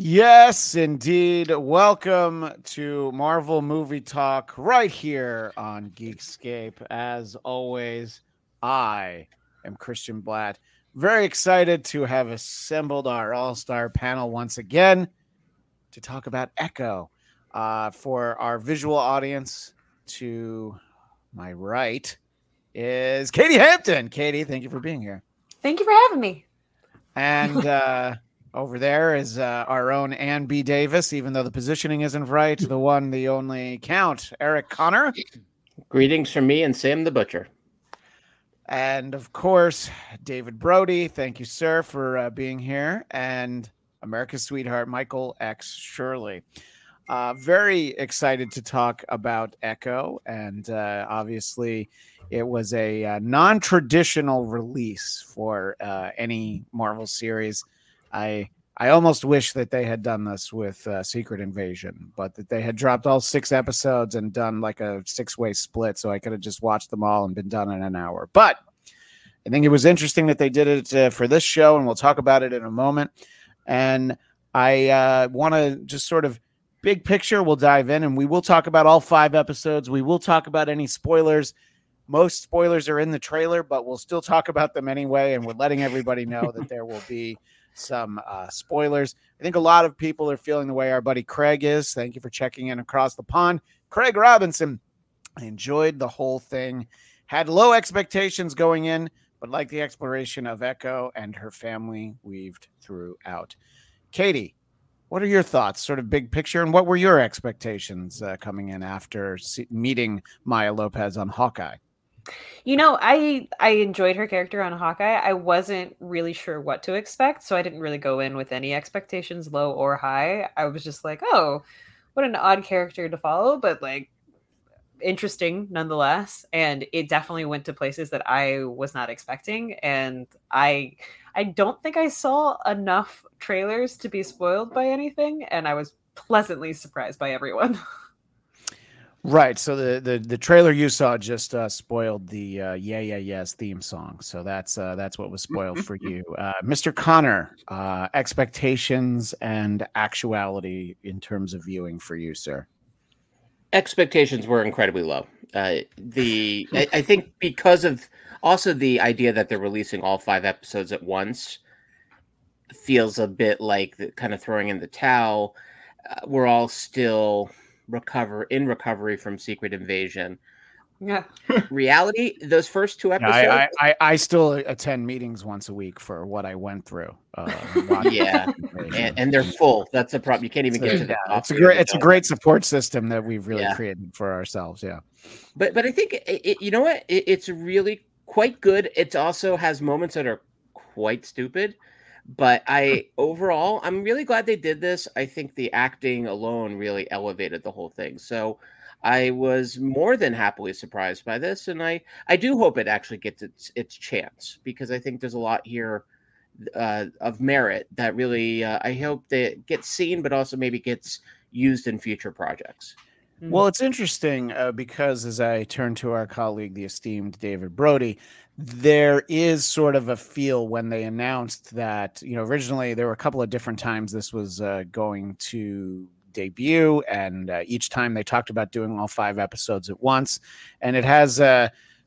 Yes, indeed. Welcome to Marvel Movie Talk right here on Geekscape. As always, I am Christian Bladt. Very excited to have assembled our all-star panel once again to talk about Echo. For our visual audience, to my right is Katie Hampton. Katie, thank you for being here. Thank you for having me. And... over there is our own Ann B. Davis, even though the positioning isn't right. The one, the only Count, Eric Conner. Greetings from me and Sam the Butcher. And, of course, David Brody. Thank you, sir, for being here. And America's sweetheart, Michael X. Shirley. Very excited to talk about Echo. And, obviously, it was a non-traditional release for any Marvel series. I almost wish that they had done this with Secret Invasion, but that they had dropped all six episodes and done like a six-way split, so I could have just watched them all and been done in an hour. But I think it was interesting that they did it for this show, and we'll talk about it in a moment. And I want to just sort of big picture, we'll dive in, and we will talk about all five episodes. We will talk about any spoilers. Most spoilers are in the trailer, but we'll still talk about them anyway, and we're letting everybody know that there will be some spoilers. I think a lot of people are feeling the way our buddy Craig is. Thank you for checking in across the pond. Craig Robinson, I enjoyed the whole thing. Had low expectations going in, but like the exploration of Echo and her family weaved throughout. Katie, what are your thoughts, sort of big picture, and what were your expectations coming in after meeting Maya Lopez on Hawkeye? You know, I enjoyed her character on Hawkeye. I wasn't really sure what to expect, so I didn't really go in with any expectations, low or high. I was just like, oh, what an odd character to follow, but like interesting nonetheless. And it definitely went to places that I was not expecting. And I don't think I saw enough trailers to be spoiled by anything, and I was pleasantly surprised by everyone. Right, so the trailer you saw just spoiled the Yeah Yeah Yes theme song, so that's what was spoiled for you. Mr. Connor, expectations and actuality in terms of viewing for you, sir. Expectations were incredibly low. I think because of also the idea that they're releasing all five episodes at once feels a bit like kind of throwing in the towel. We're all still... recovery from Secret Invasion. Yeah. Reality, those first two episodes. I still attend meetings once a week for what I went through. Yeah. And they're full. That's a problem. You can't even get to that. It's a great support system that we've really created for ourselves. Yeah. But I think it's really quite good. It also has moments that are quite stupid. But overall, I'm really glad they did this. I think the acting alone really elevated the whole thing. So I was more than happily surprised by this. And I do hope it actually gets its chance, because I think there's a lot here of merit that really I hope that it gets seen, but also maybe gets used in future projects. Well, it's interesting because as I turn to our colleague, the esteemed David Brody, there is sort of a feel when they announced that, you know, originally there were a couple of different times this was going to debut, and each time they talked about doing all five episodes at once. And it has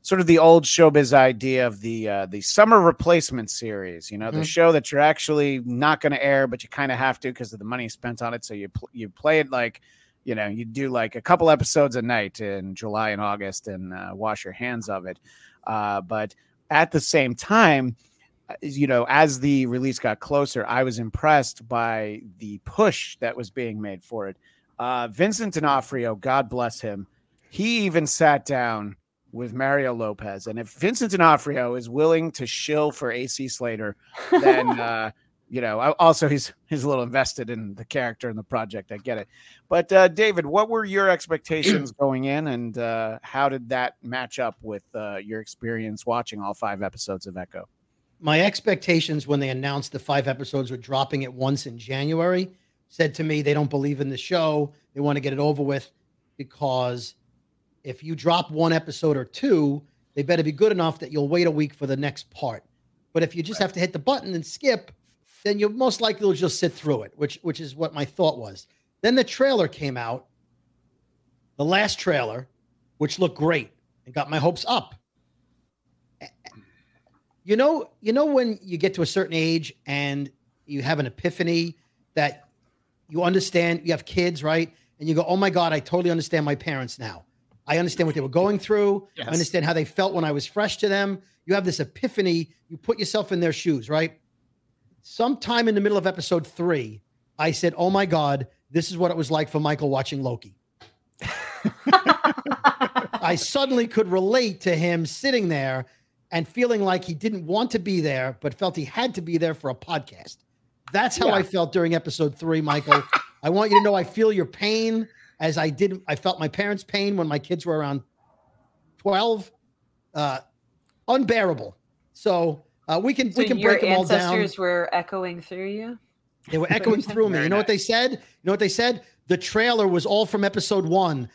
sort of the old showbiz idea of the summer replacement series, you know, the show that you're actually not going to air, but you kind of have to because of the money spent on it. So you play it like, you know, you do like a couple episodes a night in July and August and wash your hands of it. But at the same time, you know, as the release got closer, I was impressed by the push that was being made for it. Vincent D'Onofrio, God bless him, he even sat down with Mario Lopez. And if Vincent D'Onofrio is willing to shill for AC Slater, then, you know, also he's a little invested in the character and the project. I get it. But David, what were your expectations going in, and how did that match up with your experience watching all five episodes of Echo? My expectations when they announced the five episodes were dropping at once in January said to me, they don't believe in the show. They want to get it over with, because if you drop one episode or two, they better be good enough that you'll wait a week for the next part. But if you just have to hit the button and skip, then you'll most likely will just sit through it, which is what my thought was. Then the trailer came out, the last trailer, which looked great and got my hopes up. You know when you get to a certain age and you have an epiphany that you understand, you have kids, right? And you go, oh my God, I totally understand my parents now. I understand what they were going through. Yes. I understand how they felt when I was fresh to them. You have this epiphany. You put yourself in their shoes, right? Sometime in the middle of episode 3, I said, oh my God, this is what it was like for Michael watching Loki. I suddenly could relate to him sitting there and feeling like he didn't want to be there, but felt he had to be there for a podcast. That's how I felt during episode 3, Michael. I want you to know I feel your pain. As I did, I felt my parents' pain when my kids were around 12, unbearable. So we can break them all down. Your ancestors were echoing through you? They were echoing through me. You know what they said? The trailer was all from episode 1.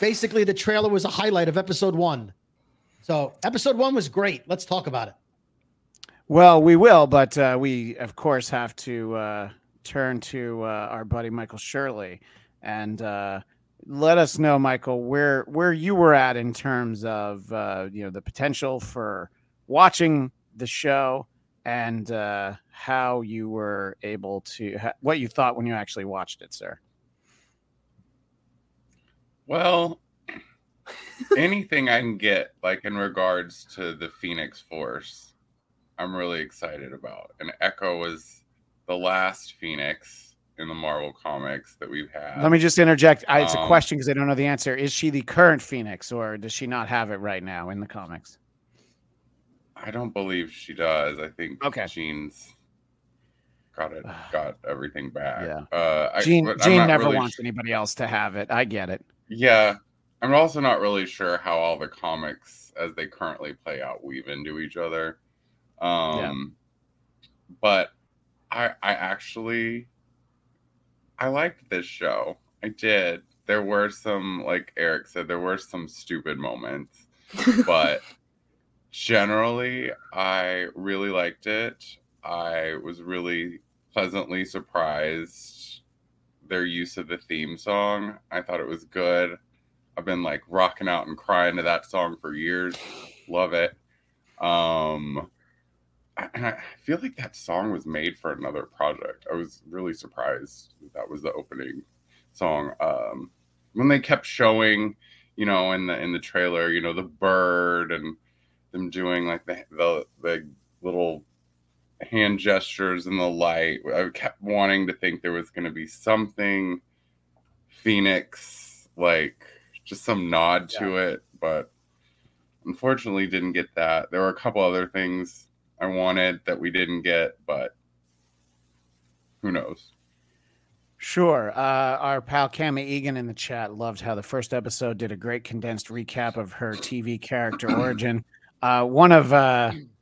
Basically, the trailer was a highlight of episode 1. So episode 1 was great. Let's talk about it. Well, we will, but we, of course, have to... turn to our buddy Michael Shirley and let us know, Michael, where you were at in terms of you know, the potential for watching the show and how you were able to what you thought when you actually watched it, sir. Well, anything I can get, like in regards to the Phoenix Force, I'm really excited about, and Echo was the last Phoenix in the Marvel comics that we've had. Let me just interject. It's a question because I don't know the answer. Is she the current Phoenix, or does she not have it right now in the comics? I don't believe she does. I think Jean's got everything back. Yeah. Jean never really wants anybody else to have it. I get it. Yeah. I'm also not really sure how all the comics as they currently play out weave into each other. But I liked this show. I did. There were some, like Eric said, there were some stupid moments, but generally I really liked it. I was really pleasantly surprised their use of the theme song. I thought it was good. I've been like rocking out and crying to that song for years. Love it. And I feel like that song was made for another project. I was really surprised that was the opening song. When they kept showing, you know, in the trailer, you know, the bird and them doing like the little hand gestures and the light. I kept wanting to think there was going to be something Phoenix, like just some nod to it, but unfortunately didn't get that. There were a couple other things I wanted that we didn't get, but who knows? Sure. Our pal Cammy Egan in the chat loved how the first episode did a great condensed recap of her TV character origin. One of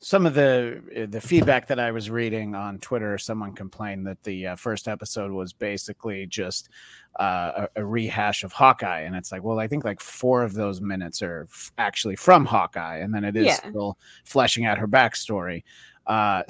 some of the feedback that I was reading on Twitter, someone complained that the first episode was basically just a rehash of Hawkeye. And it's like, well, I think like 4 of those minutes are actually from Hawkeye. And then it is still fleshing out her backstory.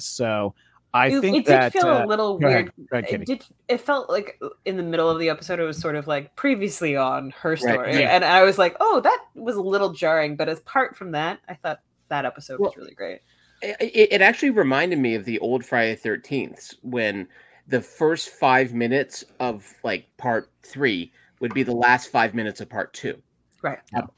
So I think that... It did feel a little weird. Ahead, it felt like in the middle of the episode, it was sort of like previously on her story. Right, yeah. And I was like, oh, that was a little jarring. But apart from that, I thought that episode was really great. It actually reminded me of the old Friday 13th when the first 5 minutes of like part 3 would be the last 5 minutes of part 2. Right. And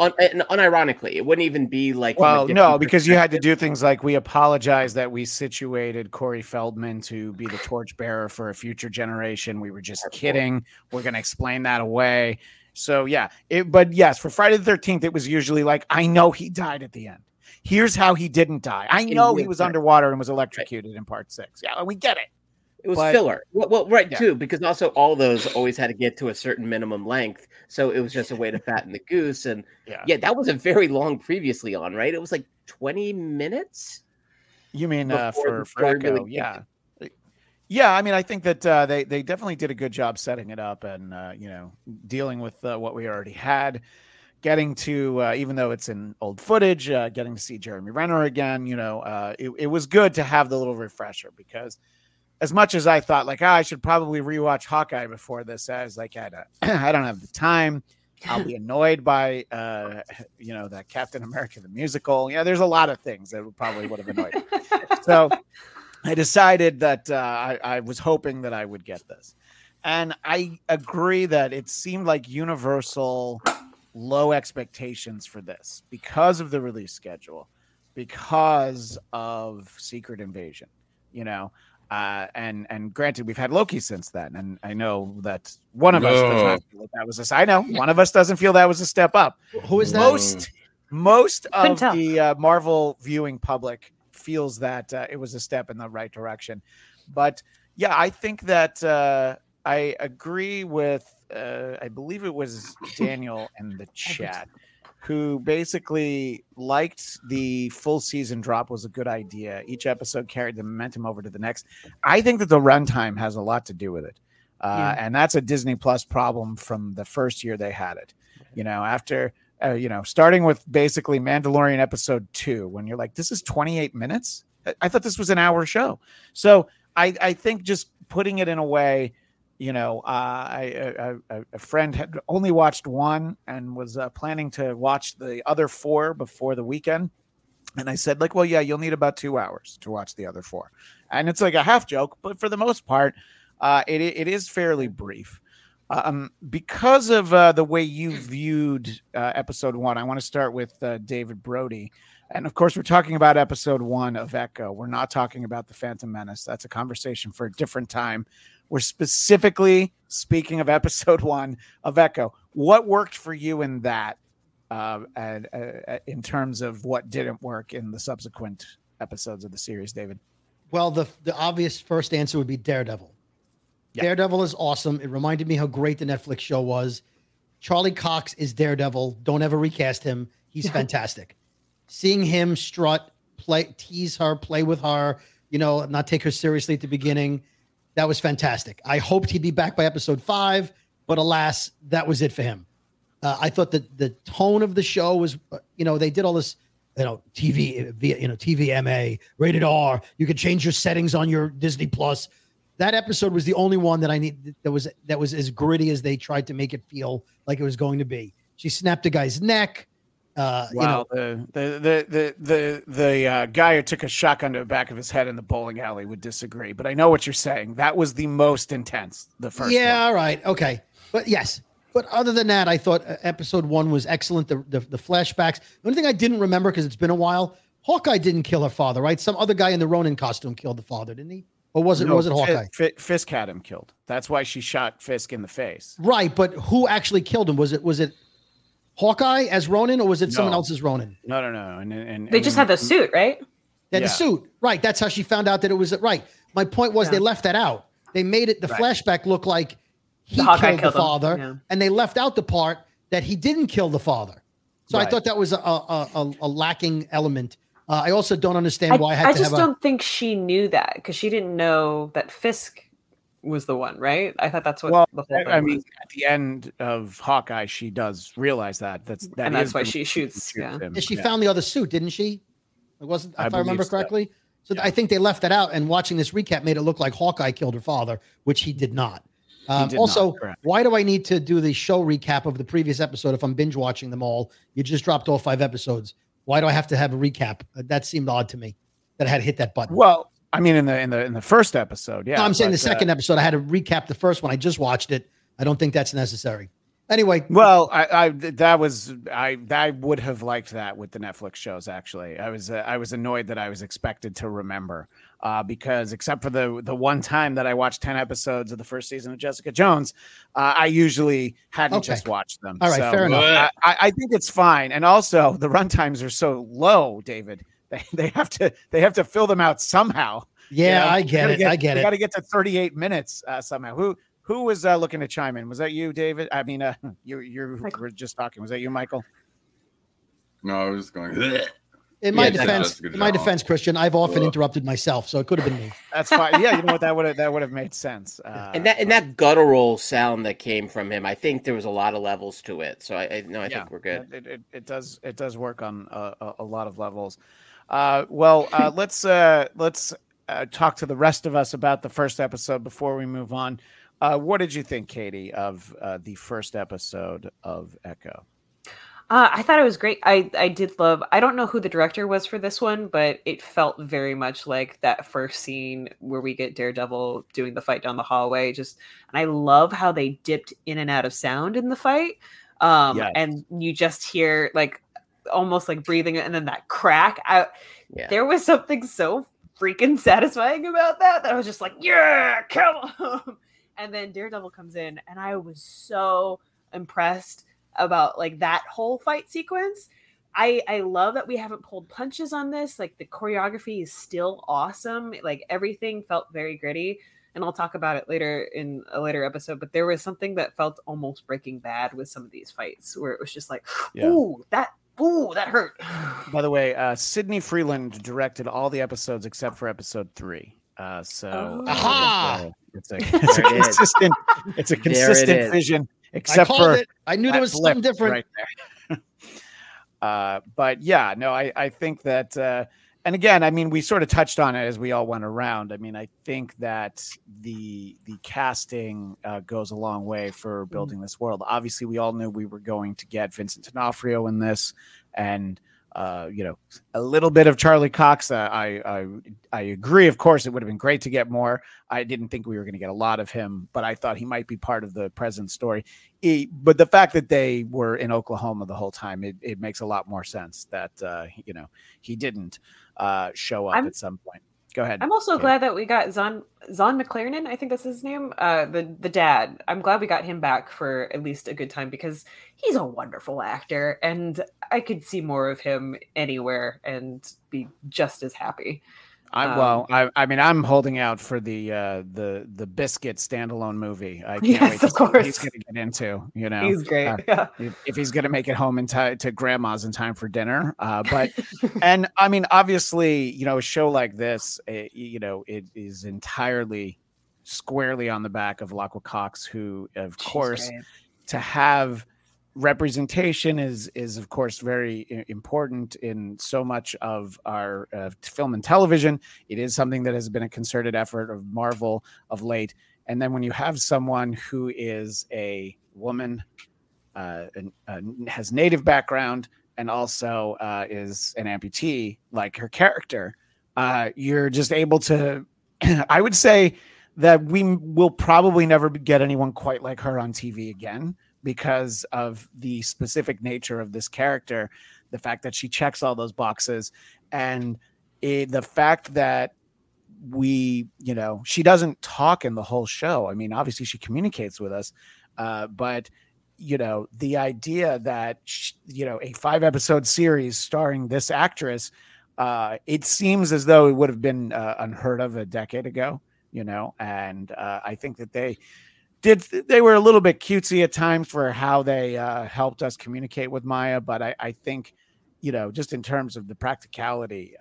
unironically, it wouldn't even be like... Well, no, because you had to do things like, we apologize that we situated Corey Feldman to be the torchbearer for a future generation. We were just kidding. We're going to explain that away. So yeah, but yes, for Friday the 13th, it was usually like, I know he died at the end. Here's how he didn't die. I know he was underwater and was electrocuted in part 6. Yeah, we get it. It was filler. Well, right, yeah. Too, because also all those always had to get to a certain minimum length. So it was just a way to fatten the goose. And yeah, that was a very long previously on, right? It was like 20 minutes? You mean for Echo, really Yeah, I mean, I think that they definitely did a good job setting it up and, dealing with what we already had. Getting to, even though it's in old footage, getting to see Jeremy Renner again, it was good to have the little refresher, because as much as I thought, like, I should probably rewatch Hawkeye before this, I was like, I don't have the time. I'll be annoyed by, that Captain America, the musical. Yeah, there's a lot of things that probably would have annoyed me. So I decided that I was hoping that I would get this. And I agree that it seemed like Universal... low expectations for this because of the release schedule, because of Secret Invasion, and granted, we've had Loki since then. And I know that one of us doesn't feel that was a, I know one of us doesn't feel that was a step up. Who is that? Most of the Marvel viewing public feels that it was a step in the right direction. But yeah, I think that I agree with, I believe it was Daniel in the chat, who basically liked the full season drop was a good idea. Each episode carried the momentum over to the next. I think that the runtime has a lot to do with it. And that's a Disney+ problem from the first year they had it, after, starting with basically Mandalorian episode 2, when you're like, this is 28 minutes. I thought this was an hour show. So I think just putting it in a way, a friend had only watched 1 and was planning to watch the other 4 before the weekend. And I said, like, well, yeah, you'll need about 2 hours to watch the other 4. And it's like a half joke, but for the most part, it is fairly brief. Because of the way you viewed episode 1, I want to start with David Brody. And of course, we're talking about episode 1 of Echo. We're not talking about The Phantom Menace. That's a conversation for a different time. We're specifically speaking of episode 1 of Echo. What worked for you in that, and in terms of what didn't work in the subsequent episodes of the series, David? Well, the obvious first answer would be Daredevil. Yeah. Daredevil is awesome. It reminded me how great the Netflix show was. Charlie Cox is Daredevil. Don't ever recast him. He's fantastic. Seeing him strut, tease her, play with her, not take her seriously at the beginning. That was fantastic. I hoped he'd be back by episode 5, but alas, that was it for him. I thought that the tone of the show was, they did all this, TVMA, rated R. You could change your settings on your Disney+. That episode was the only one that I needed that was as gritty as they tried to make it feel like it was going to be. She snapped a guy's neck. The guy who took a shotgun to the back of his head in the bowling alley would disagree, but I know what you're saying. That was the most intense, the first one. All right, okay, but yes, but other than that, I thought episode 1 was excellent. The flashbacks. The only thing I didn't remember, because it's been a while, Hawkeye didn't kill her father, right? Some other guy in the Ronin costume killed the father, didn't he? Or was it Hawkeye? Fisk had him killed. That's why she shot Fisk in the face. Right, but who actually killed him? Was it Hawkeye as Ronin, or was it someone else's Ronin? No. And they just had the suit, right? They had the suit, right? That's how she found out that it was right. My point was they left that out. They made it the flashback look like he killed the father, and they left out the part that he didn't kill the father. So I thought that was a lacking element I also don't understand why I had to have I just don't think she knew that, because she didn't know that Fisk was the one, right? I thought that's what the whole thing was. At the end of Hawkeye, she does realize that. That's why she shoots him. She found the other suit, didn't she? It wasn't, if I remember correctly. So I think they left that out, and watching this recap made it look like Hawkeye killed her father, which he did not. Why do I need to do the show recap of the previous episode if I'm binge watching them all? You just dropped all 5 episodes. Why do I have to have a recap? That seemed odd to me that I had to hit that button. Well, I mean, in the first episode, yeah. No, I'm saying the second episode. I had to recap the first one. I just watched it. I don't think that's necessary. Anyway, well, I would have liked that with the Netflix shows. Actually, I was annoyed that I was expected to remember because except for the one time that I watched 10 episodes of the first season of Jessica Jones, I usually hadn't just watched them. All right, fair enough. I think it's fine, and also the runtimes are so low, David. They have to fill them out somehow. Yeah, you know? I get it. We got to get to 38 minutes somehow. Who was looking to chime in? Was that you, David? I mean, you were just talking. Was that you, Michael? No, I was just going. In my defense, Christian, I've often interrupted myself, so it could have been me. That's fine. Yeah, you know what? That would have made sense. And that guttural sound that came from him, I think there was a lot of levels to it. So I think we're good. It does work on a lot of levels. Let's talk to the rest of us about the first episode before we move on. What did you think, Katie, of the first episode of Echo? I thought it was great. I did love, I don't know who the director was for this one, but it felt very much like that first scene where we get Daredevil doing the fight down the hallway. And I love how they dipped in and out of sound in the fight. Yes. And you just hear like almost like breathing and then that crack. There was something so freaking satisfying about that I was just like, yeah, kill him. And then Daredevil comes in, and I was so impressed about like that whole fight sequence. I love that we haven't pulled punches on this. Like the choreography is still awesome. Like everything felt very gritty, and I'll talk about it later in a later episode. But there was something that felt almost Breaking Bad with some of these fights, where it was just like, that hurt. By the way, Sydney Freeland directed all the episodes except for episode 3. It's a consistent vision, except for it. I knew there was something different right there. I think that and again, I mean, we sort of touched on it as we all went around. I mean, I think that the casting goes a long way for building this world. Obviously, we all knew we were going to get Vincent D'Onofrio in this, and a little bit of Charlie Cox. I agree. Of course, it would have been great to get more. I didn't think we were going to get a lot of him, but I thought he might be part of the present story. But the fact that they were in Oklahoma the whole time, it makes a lot more sense that he didn't show up at some point. Go ahead. I'm also glad that we got Zon McLaren, I think that's his name, the dad. I'm glad we got him back for at least a good time because he's a wonderful actor, and I could see more of him anywhere and be just as happy. I'm holding out for the Biscuit standalone movie. I can't wait to see what he's going to get into. You know, he's great. If he's going to make it home to grandma's in time for dinner. And I mean, obviously, a show like this, it is entirely squarely on the back of Alaqua Cox, who, of course, to have representation is of course very important in so much of our film and television. It is something that has been a concerted effort of Marvel of late. And then when you have someone who is a woman, has native background, and also is an amputee like her character, you're just able to. I would say that we will probably never get anyone quite like her on TV again, because of the specific nature of this character, the fact that she checks all those boxes, and the fact that she doesn't talk in the whole show. I mean, obviously she communicates with us, but the idea that a 5-episode series starring this actress, it seems as though it would have been unheard of a decade ago, and I think that they were a little bit cutesy at times for how they helped us communicate with Maya, but I think you know, just in terms of the practicality,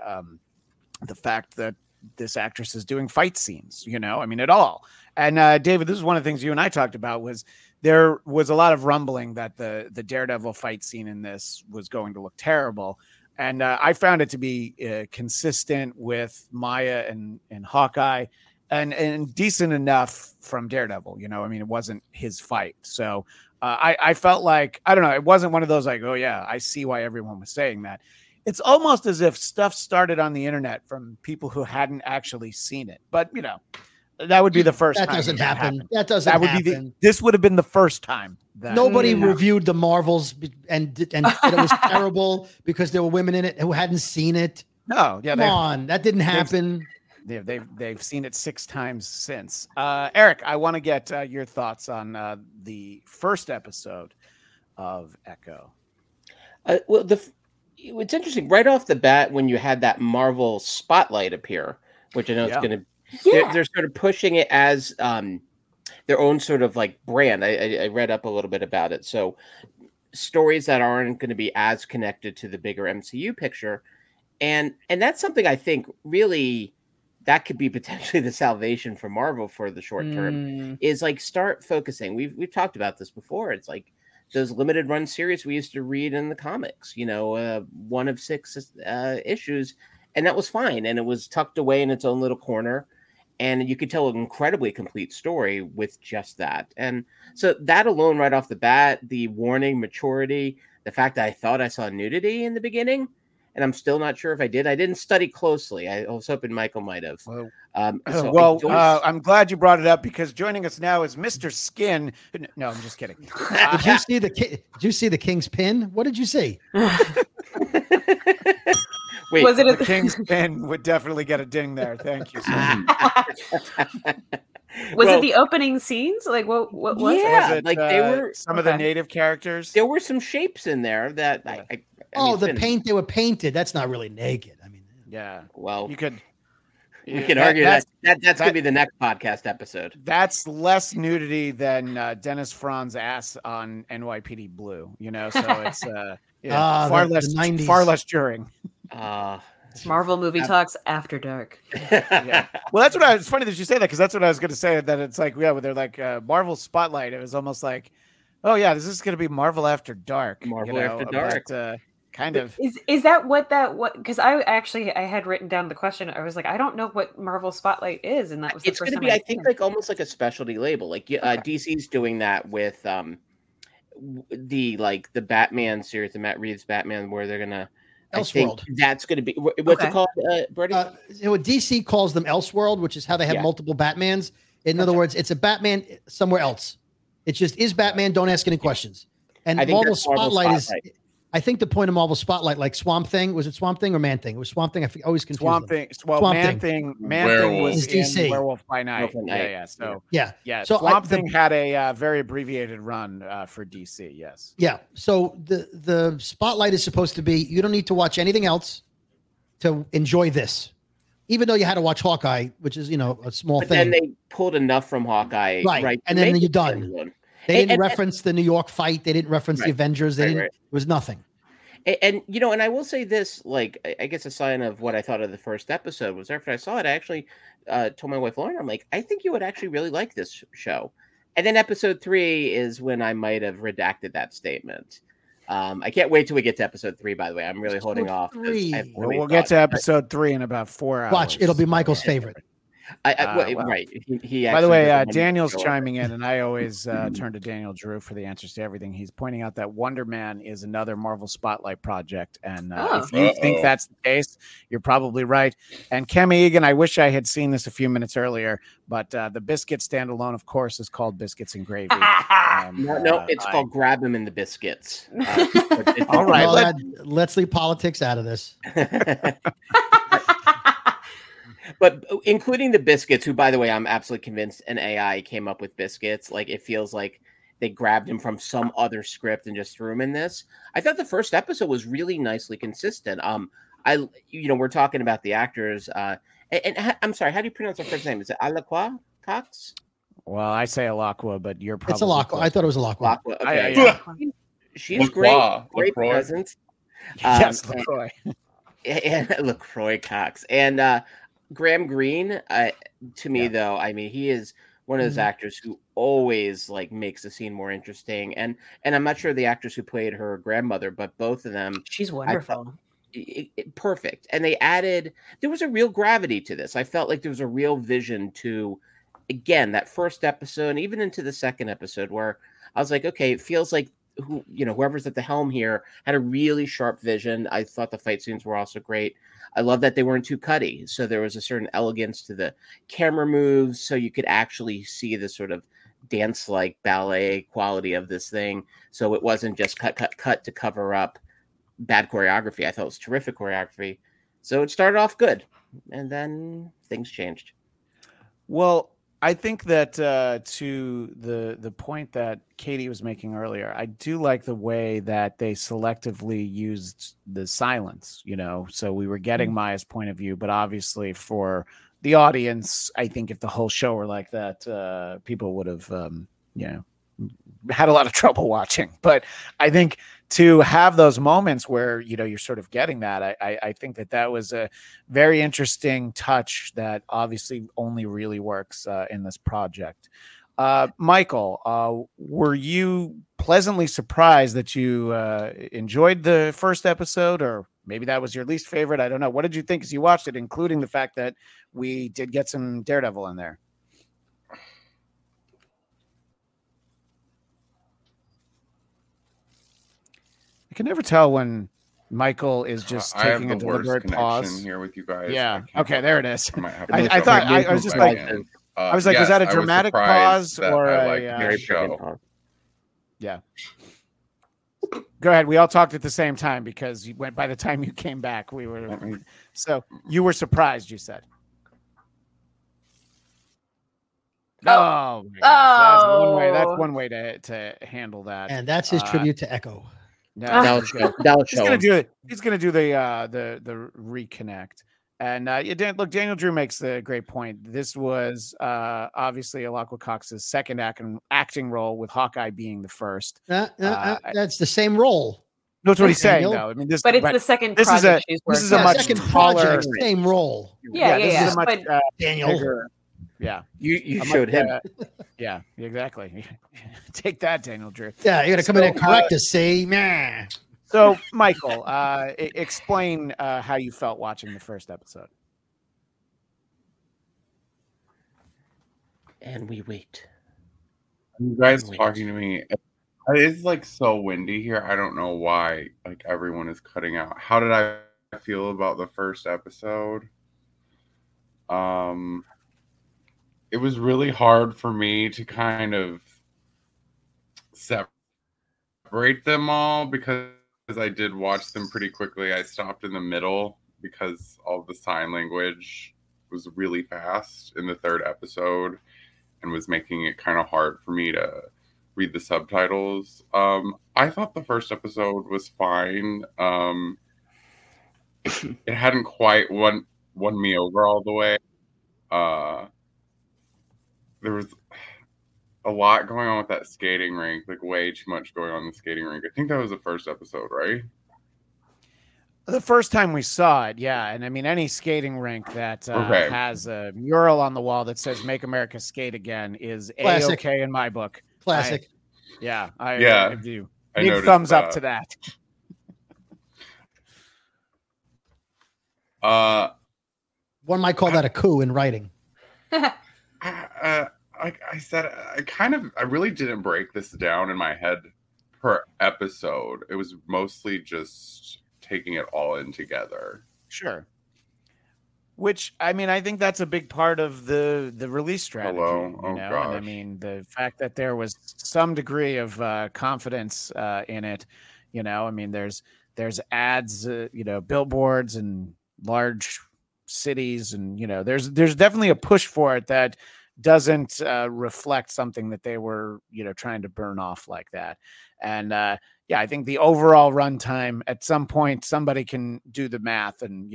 the fact that this actress is doing fight scenes, you know, I mean, at all. And David, this is one of the things you and I talked about, was there was a lot of rumbling that the Daredevil fight scene in this was going to look terrible. And I found it to be consistent with Maya and Hawkeye, and decent enough from Daredevil. You know, I mean, it wasn't his fight. So I felt like, I don't know, it wasn't one of those like, oh, yeah, I see why everyone was saying that. It's almost as if stuff started on the internet from people who hadn't actually seen it. But, you know, that would be the first time. That doesn't happen. This would have been the first time. Nobody reviewed the Marvels and it was terrible because there were women in it who hadn't seen it. No, yeah, that didn't happen. They've seen it 6 times since. Eric, I want to get your thoughts on the first episode of Echo. Well, it's interesting right off the bat when you had that Marvel Spotlight appear, which I know it's going to. Yeah. They're sort of pushing it as their own sort of like brand. I read up a little bit about it. So stories that aren't going to be as connected to the bigger MCU picture. And that's something I think really that could be potentially the salvation for Marvel for the short term is like start focusing. We've talked about this before. It's like those limited run series we used to read in the comics, you know, 1 of 6 issues. And that was fine. And it was tucked away in its own little corner. And you could tell an incredibly complete story with just that. And so that alone, right off the bat, the warning, maturity, the fact that I thought I saw nudity in the beginning, and I'm still not sure if I did. I didn't study closely. I was hoping Michael might have. I'm glad you brought it up because joining us now is Mr. Skin. No, I'm just kidding. Did you see the King's pin? What did you see? Wait, was it the King's pin would definitely get a ding there. Thank you. It the opening scenes? Like what was it? Was it like they were some of the native characters? There were some shapes in there that they were painted. That's not really naked. I mean, yeah. Well, we could argue that's going to be the next podcast episode. That's less nudity than Dennis Franz's ass on NYPD Blue, you know? So it's far less jarring. Marvel movie talks after dark. Yeah. Well, that's what it's funny that you say that because that's what I was going to say. That it's like, yeah, when they're like Marvel Spotlight, it was almost like, oh yeah, this is going to be Marvel After Dark. After Dark, kind of. Is that what? Because I had written down the question. I was like, I don't know what Marvel Spotlight is, and that was it's going to be. I think almost like a specialty label. Like DC's doing that with the Batman series, the Matt Reeves Batman, where they're going to. Elseworld. That's going to be what's it called, Brody? DC calls them Elseworld, which is how they have multiple Batmans. In other words, it's a Batman somewhere else. It's just is Batman. Don't ask any questions. And Marvel Spotlight is. I think the point of Marvel Spotlight, like Swamp Thing, was it Swamp Thing or Man Thing? It was Swamp Thing. I always confuse them. Well, Swamp Thing. Man Thing was DC. Werewolf by Night. Yeah. So Swamp Thing had a very abbreviated run for DC. Yes. Yeah. So the Spotlight is supposed to be you don't need to watch anything else to enjoy this, even though you had to watch Hawkeye, which is a small thing. And they pulled enough from Hawkeye, right? And then you're done. They didn't reference the New York fight. They didn't reference the Avengers. It was nothing. And I will say this, like, I guess a sign of what I thought of the first episode was after I saw it, I actually told my wife, Lauren, I'm like, I think you would actually really like this show. And then episode 3 is when I might have redacted that statement. I can't wait till we get to episode 3, by the way. I'm really holding off. We'll get to episode 3 in about 4 hours. Watch, it'll be Michael's favorite. Right. He by the way, Daniel's chiming in, and I always turn to Daniel Drew for the answers to everything. He's pointing out that Wonder Man is another Marvel Spotlight project, and if you think that's the case, you're probably right. And Kemi Egan, I wish I had seen this a few minutes earlier, but the Biscuit standalone, of course, is called Biscuits and Gravy. It's called Grab 'Em and the Biscuits. All right, let's leave politics out of this. But including the Biscuits, who, by the way, I'm absolutely convinced an AI came up with Biscuits. Like, it feels like they grabbed him from some other script and just threw him in this. I thought the first episode was really nicely consistent. We're talking about the actors. And I'm sorry, how do you pronounce her first name? Is it Alaqua Cox? Well, I say Alaqua, but you're probably... It's Alaqua. I thought it was Alaqua. Okay. She's great. Great presence. Yes, LaCroix. And LaCroix Cox. And Graham Greene, to me, though, I mean, he is one of those actors who always like makes the scene more interesting. And I'm not sure the actress who played her grandmother, but both of them. She's wonderful. Perfect. And they added, there was a real gravity to this. I felt like there was a real vision to, again, that first episode, even into the second episode, where I was like, okay, it feels like whoever's at the helm here had a really sharp vision. I thought the fight scenes were also great. I love that they weren't too cutty. So there was a certain elegance to the camera moves. So you could actually see the sort of dance-like ballet quality of this thing. So it wasn't just cut, cut, cut to cover up bad choreography. I thought it was terrific choreography. So it started off good. And then things changed. Well, I think that to the point that Katie was making earlier, I do like the way that they selectively used the silence, you know, so we were getting Maya's point of view, but obviously for the audience, I think if the whole show were like that, people would have, had a lot of trouble watching. But I think to have those moments where, you know, you're sort of getting that, I think that was a very interesting touch that obviously only really works in this project. Michael, were you pleasantly surprised that you enjoyed the first episode, or maybe that was your least favorite? I don't know. What did you think as you watched it, including the fact that we did get some Daredevil in there? I can never tell when Michael is just taking a deliberate pause here with you guys. Yeah. Okay. There it is. I was just like, I was like, was that a dramatic pause or a show? Yeah. Go ahead. We all talked at the same time because you went. By the time you came back, we were. So you were surprised. You said. That's one way to handle that. And that's his tribute to Echo. No, he's going to do it. He's going to do the reconnect. And look, Daniel Drew makes a great point. This was obviously Alaqua Cox's second acting role, with Hawkeye being the first. That's the same role. That's what he's saying, though. I mean, it's the second. This is a much taller project, same role. Is a much Daniel. Bigger, yeah, you showed him. Yeah, exactly. Take that, Daniel Drew. Yeah, you got to come in and correct us. Say, nah. So, Michael, explain how you felt watching the first episode. And we wait. Are you guys talking to me? It's like so windy here. I don't know why. Like everyone is cutting out. How did I feel about the first episode? It was really hard for me to kind of separate them all because I did watch them pretty quickly. I stopped in the middle because all the sign language was really fast in the third episode and was making it kind of hard for me to read the subtitles. I thought the first episode was fine. It hadn't quite won me over all the way. There was a lot going on with that skating rink, like way too much going on in the skating rink. I think that was the first episode, right? The first time we saw it, yeah. And I mean, any skating rink that has a mural on the wall that says "Make America Skate Again" is A-OK in my book. Classic. I do. Big thumbs up to that. One might call that a coup in writing. Like I said, I really didn't break this down in my head per episode. It was mostly just taking it all in together. Sure. Which, I mean, I think that's a big part of the release strategy. Hello. Oh, gosh. And I mean, the fact that there was some degree of confidence in it, you know, I mean, there's ads, billboards and large cities, and you know there's definitely a push for it that doesn't reflect something that they were trying to burn off like that. And I think the overall runtime, at some point somebody can do the math and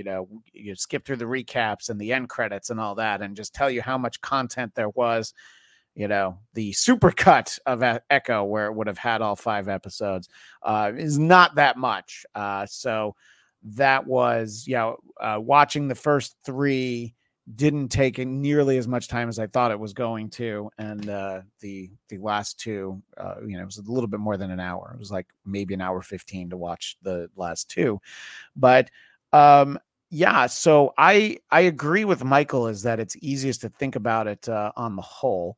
you skip through the recaps and the end credits and all that and just tell you how much content there was. you know, the supercut of Echo, where it would have had all 5 episodes, is not that much. So that was, you know, watching the first 3 didn't take nearly as much time as I thought it was going to. And the last 2, you know, it was a little bit more than an hour. It was like maybe an hour 15 to watch the last 2. But yeah, so I agree with Michael is that it's easiest to think about it on the whole.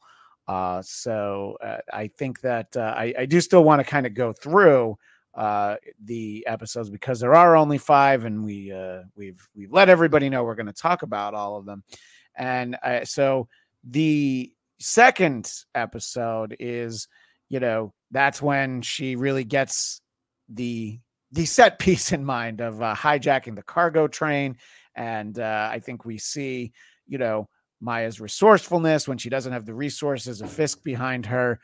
So I think that I do still want to kind of go through the episodes because there are only 5, and we've let everybody know we're going to talk about all of them. And so the second episode is, you know, that's when she really gets the set piece in mind of hijacking the cargo train. And I think we see, you know, Maya's resourcefulness when she doesn't have the resources of Fisk behind her.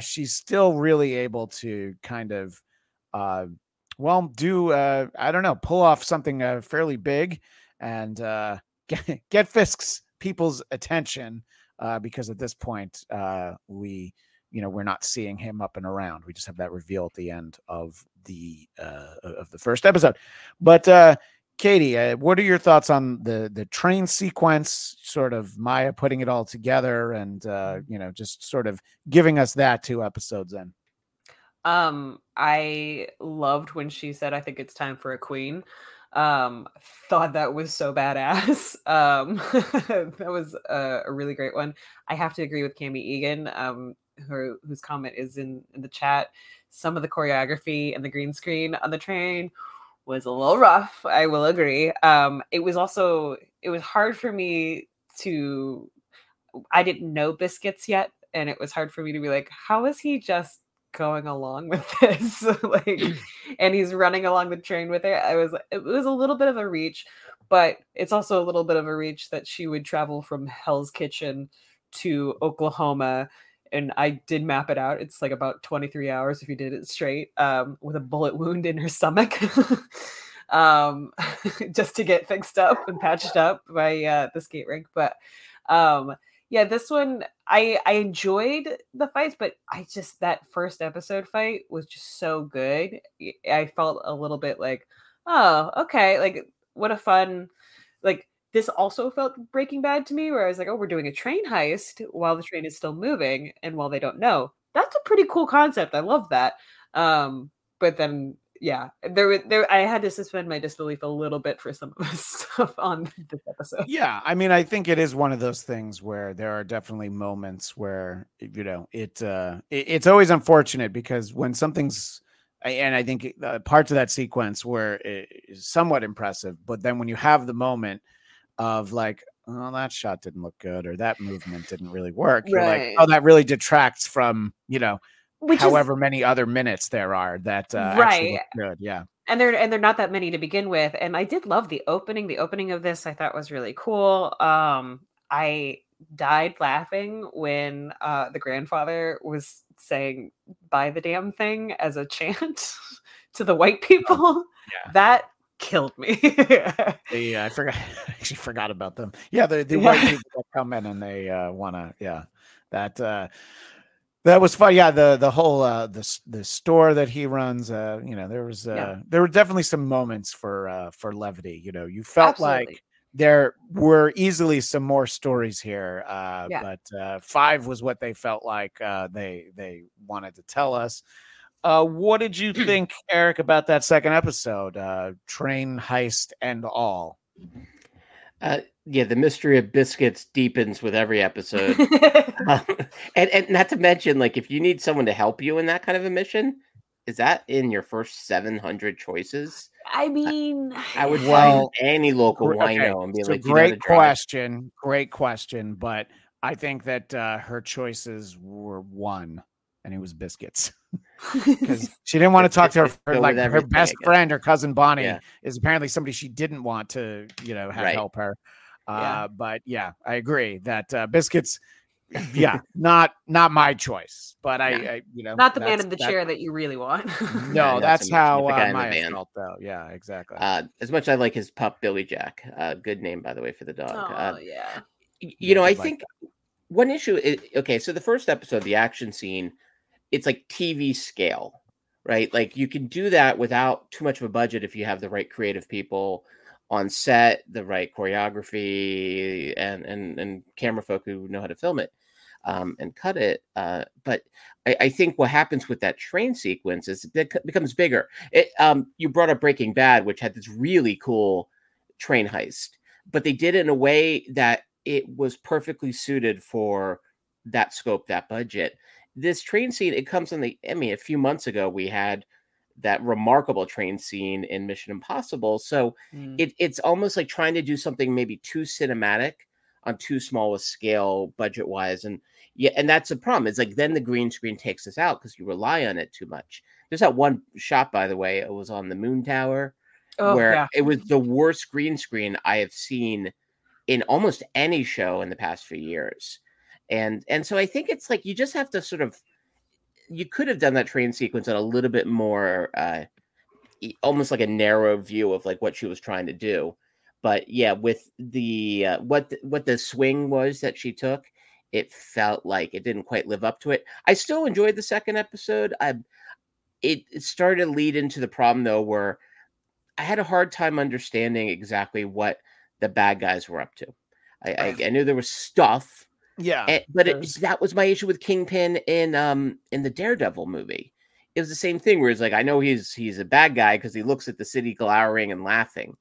She's still really able to kind of pull off something fairly big and get Fisk's people's attention, because at this point we're not seeing him up and around. We just have that reveal at the end of the first episode. But Katie, what are your thoughts on the train sequence, sort of Maya putting it all together and, you know, just sort of giving us that 2 episodes in? I loved when she said, I think it's time for a queen. Thought that was so badass. That was a really great one. I have to agree with Cammie Egan, whose comment is in the chat. Some of the choreography and the green screen on the train was a little rough, I will agree. It was hard for me to, I didn't know Biscuits yet, and it was hard for me to be like, how is he just going along with this? Like, and he's running along the train with it. It was a little bit of a reach, but it's also a little bit of a reach that she would travel from Hell's Kitchen to Oklahoma. And I did map it out. It's like about 23 hours if you did it straight, with a bullet wound in her stomach, just to get fixed up and patched up by the skate rink. But yeah, this one, I enjoyed the fights, but that first episode fight was just so good. I felt a little bit like, oh, okay. Like, what a fun, like, this also felt Breaking Bad to me, where I was like, oh, we're doing a train heist while the train is still moving and while they don't know. That's a pretty cool concept. I love that. But then, yeah, there I had to suspend my disbelief a little bit for some of the stuff on this episode. Yeah, I mean, I think it is one of those things where there are definitely moments where, you know, it's always unfortunate because when something's, and I think parts of that sequence were somewhat impressive, but then when you have the moment of like, oh, that shot didn't look good, or that movement didn't really work. Right. You're like, oh, that really detracts from, you know, many other minutes there are that actually look good. Yeah. And they're not that many to begin with. And I did love the opening. The opening of this I thought was really cool. I died laughing when the grandfather was saying, buy the damn thing as a chant to the white people. Oh, yeah. That killed me. Yeah, I actually forgot about them. Yeah, the white people that come in and they wanna, yeah, that was fun. Yeah, the whole the store that he runs, you know, there were definitely some moments for levity. You know, you felt absolutely like there were easily some more stories here, yeah, but 5 was what they felt like they wanted to tell us. What did you think, Eric, about that second episode, train heist and all? Yeah, the mystery of Biscuits deepens with every episode. And not to mention, like, if you need someone to help you in that kind of a mission, is that in your first 700 choices? I mean, I would find any local wino and be like, great question. But I think that her choices were one, and it was Biscuits. Because she didn't want to talk to her like her best friend, her cousin Bonnie, yeah, is apparently somebody she didn't want to, you know, have help her. Yeah. But yeah, I agree that Biscuits, yeah, not my choice, but I you know, not the man in the chair that you really want. No, that's how Maya felt, though. Yeah, exactly. As much as I like his pup Billy Jack, good name by the way for the dog. Oh yeah, you know, I think. one issue is, okay, so the first episode, the action scene, it's like TV scale, right? Like you can do that without too much of a budget if you have the right creative people on set, the right choreography, and camera folk who know how to film it and cut it. But I think what happens with that train sequence is it becomes bigger. You brought up Breaking Bad, which had this really cool train heist, but they did it in a way that it was perfectly suited for that scope, that budget. This train scene, it comes on the, I mean, a few months ago, we had that remarkable train scene in Mission Impossible. So it's almost like trying to do something maybe too cinematic on too small a scale budget wise. And yeah, and that's a problem. It's like, then the green screen takes us out because you rely on it too much. There's that one shot, by the way, it was on the Moon Tower it was the worst green screen I have seen in almost any show in the past few years. And so I think it's like, you just have to sort of, you could have done that train sequence on a little bit more, almost like a narrow view of like what she was trying to do. But yeah, with the, what the swing was that she took, it felt like it didn't quite live up to it. I still enjoyed the second episode. It started to lead into the problem though, where I had a hard time understanding exactly what the bad guys were up to. I knew there was stuff. Yeah. That was my issue with Kingpin in the Daredevil movie. It was the same thing where it's like, I know he's a bad guy because he looks at the city glowering and laughing.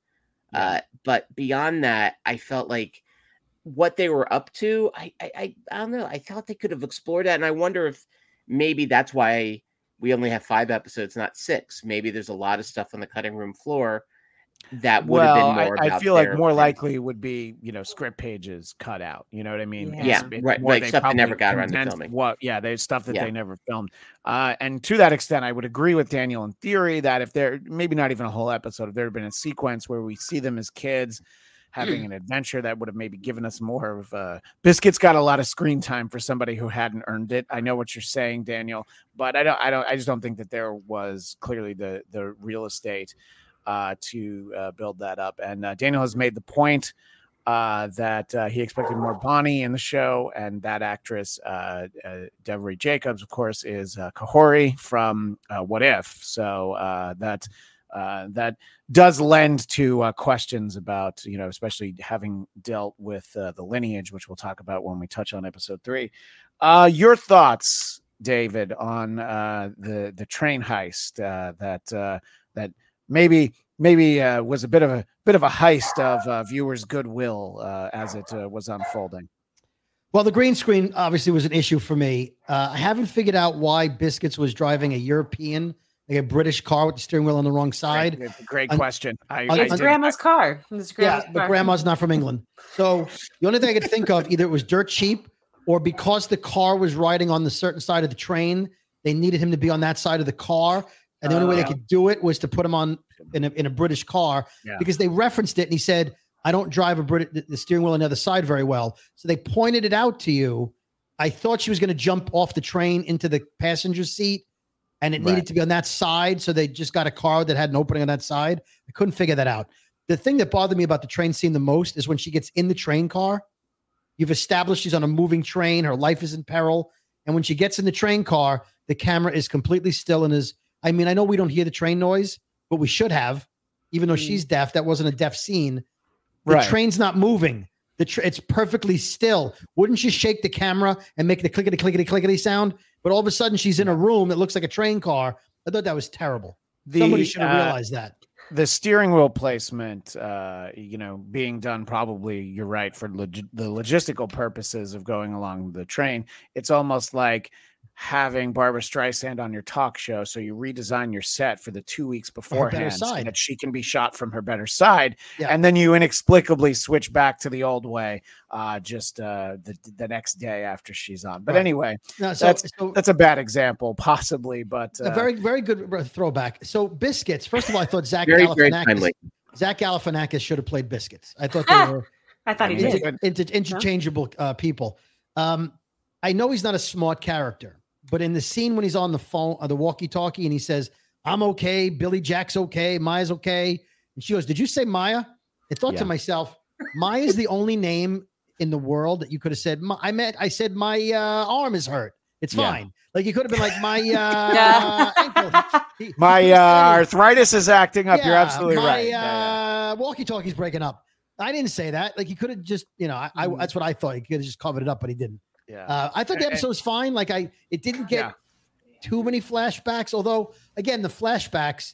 Yeah. But beyond that, I felt like what they were up to, I don't know. I thought they could have explored that. And I wonder if maybe that's why we only have 5 episodes, not 6. Maybe there's a lot of stuff on the cutting room floor that would have been more about I feel like more likely would be, you know, script pages cut out. You know what I mean? Yeah, yeah, right. Like stuff they never got around to filming. There's stuff that they never filmed. And to that extent, I would agree with Daniel in theory that if there, maybe not even a whole episode, if there had been a sequence where we see them as kids having an adventure, that would have maybe given us more of a... Biscuit's got a lot of screen time for somebody who hadn't earned it. I know what you're saying, Daniel, but I just don't think that there was clearly the real estate to build that up. And Daniel has made the point that he expected more Bonnie in the show, and that actress Devery Jacobs, of course, is Kahori from What If. So that does lend to questions about, you know, especially having dealt with the lineage, which we'll talk about when we touch on episode 3. Your thoughts, David, on the train heist that maybe was a bit of a heist of viewers' goodwill as it was unfolding. Well, the green screen obviously was an issue for me. I haven't figured out why Biscuits was driving a European, like a British car with the steering wheel on the wrong side. Great question. It's grandma's car. But grandma's not from England. So the only thing I could think of, either it was dirt cheap or because the car was riding on the certain side of the train, they needed him to be on that side of the car. And the only way they could do it was to put him on in a British car because they referenced it. And he said, I don't drive the steering wheel on the other side very well. So they pointed it out to you. I thought she was going to jump off the train into the passenger seat and it needed to be on that side. So they just got a car that had an opening on that side. I couldn't figure that out. The thing that bothered me about the train scene the most is when she gets in the train car, you've established she's on a moving train. Her life is in peril. And when she gets in the train car, the camera is completely still and is, I mean, I know we don't hear the train noise, but we should have, even though she's deaf. That wasn't a deaf scene. The train's not moving. It's perfectly still. Wouldn't you shake the camera and make the clickety, clickety, clickety sound? But all of a sudden, she's in a room that looks like a train car. I thought that was terrible. Somebody should have realized that. The steering wheel placement, being done probably, you're right, for the logistical purposes of going along the train. It's almost like having Barbara Streisand on your talk show, so you redesign your set for the 2 weeks beforehand so that she can be shot from her better side, and then you inexplicably switch back to the old way the next day after she's on. But anyway, that's a bad example, possibly, but a very, very good throwback. So Biscuits. First of all, I thought Zach Galifianakis should have played Biscuits. I thought they were. I thought he did interchangeable people. I know he's not a smart character. But in the scene when he's on the phone, the walkie-talkie, and he says, I'm okay, Billy Jack's okay, Maya's okay. And she goes, did you say Maya? I thought to myself, Maya's the only name in the world that you could have said, I said my arm is hurt. It's fine. Like you could have been like my ankle. My arthritis is acting up. You're absolutely right. Walkie-talkie's breaking up. I didn't say that. Like he could have just, you know, I that's what I thought. He could have just covered it up, but he didn't. Yeah. I thought the episode was fine. Like it didn't get too many flashbacks. Although again, the flashbacks,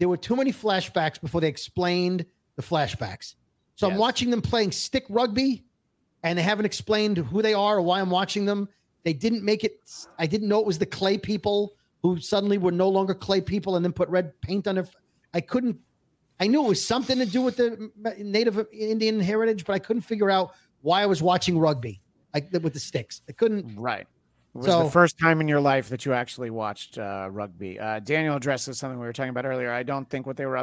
there were too many flashbacks before they explained the flashbacks. So I'm watching them playing stick rugby, and they haven't explained who they are or why I'm watching them. They didn't make it. I didn't know it was the clay people who suddenly were no longer clay people and then put red paint on their. I knew it was something to do with the Native Indian heritage, but I couldn't figure out why I was watching rugby with the sticks. I couldn't. Right. It was the first time in your life that you actually watched rugby. Daniel addresses something we were talking about earlier. I don't think what they were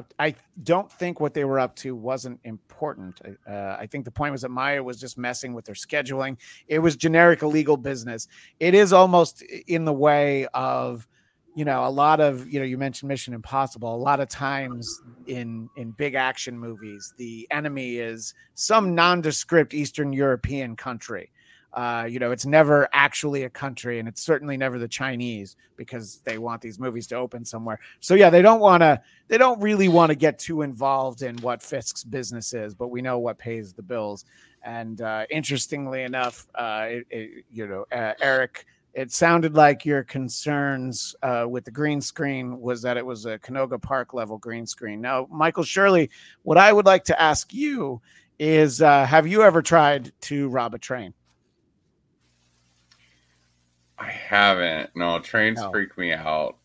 up to wasn't important. I think the point was that Maya was just messing with their scheduling. It was generic illegal business. It is almost in the way of, you know, a lot of, you know, you mentioned Mission Impossible. A lot of times in big action movies, the enemy is some nondescript Eastern European country. You know, it's never actually a country, and it's certainly never the Chinese, because they want these movies to open somewhere. So yeah, they don't really want to get too involved in what Fisk's business is, but we know what pays the bills. And interestingly enough, Eric, it sounded like your concerns with the green screen was that it was a Canoga Park level green screen. Now, Michael Shirley, what I would like to ask you is, have you ever tried to rob a train? I haven't. No, trains freak me out.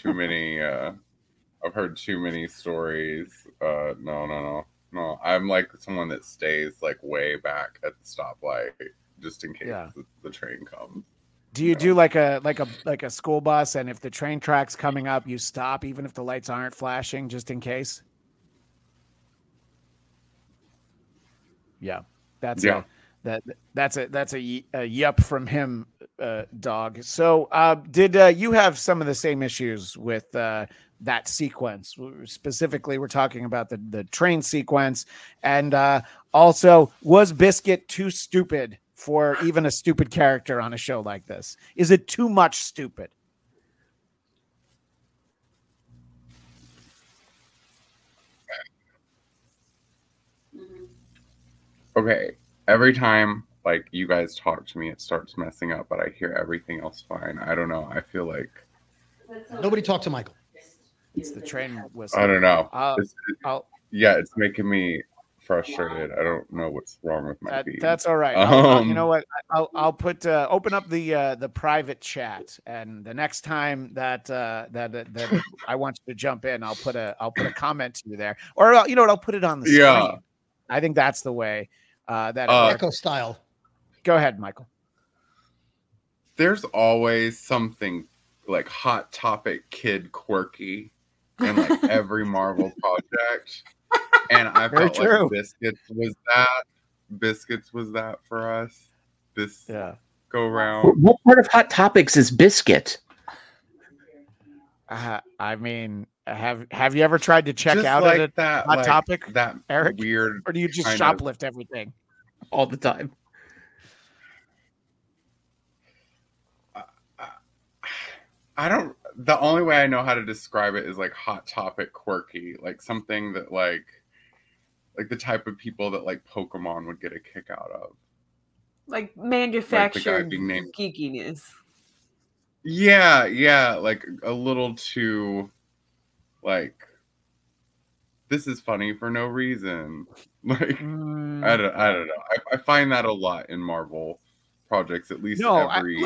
Too many. I've heard too many stories. No. I'm like someone that stays like way back at the stoplight just in case the train comes. Do you do like a school bus, and if the train track's coming up, you stop even if the lights aren't flashing just in case? Yeah, that's it. That's a yep from him, dog. So did you have some of the same issues with that sequence? Specifically, we're talking about the train sequence. And also, was Biscuit too stupid for even a stupid character on a show like this? Is it too much stupid? Okay. Every time, like, you guys talk to me, it starts messing up, but I hear everything else fine. I don't know. I feel like... Nobody talk to Michael. It's the train whistle. I don't know. It's making me frustrated. I don't know what's wrong with my feed. That's all right. You know what? I'll put open up the private chat, and the next time that I want you to jump in, I'll put a comment to you there, or you know what? I'll put it on the screen. Yeah. I think that's the way. That Echo style. Go ahead, Michael. There's always something like hot topic, kid quirky in like every Marvel project, and I felt like Biscuits was that for us. This go round. What part of Hot Topics is Biscuit? I mean. Have you ever tried to check just out like that hot topic, that Eric? Weird, or do you just shoplift everything all the time? I don't. The only way I know how to describe it is like hot topic quirky, like something that like the type of people that like Pokemon would get a kick out of, like manufactured like geekiness. Yeah, like a little too. Like, this is funny for no reason. Like, I don't know. I find that a lot in Marvel projects, at least every...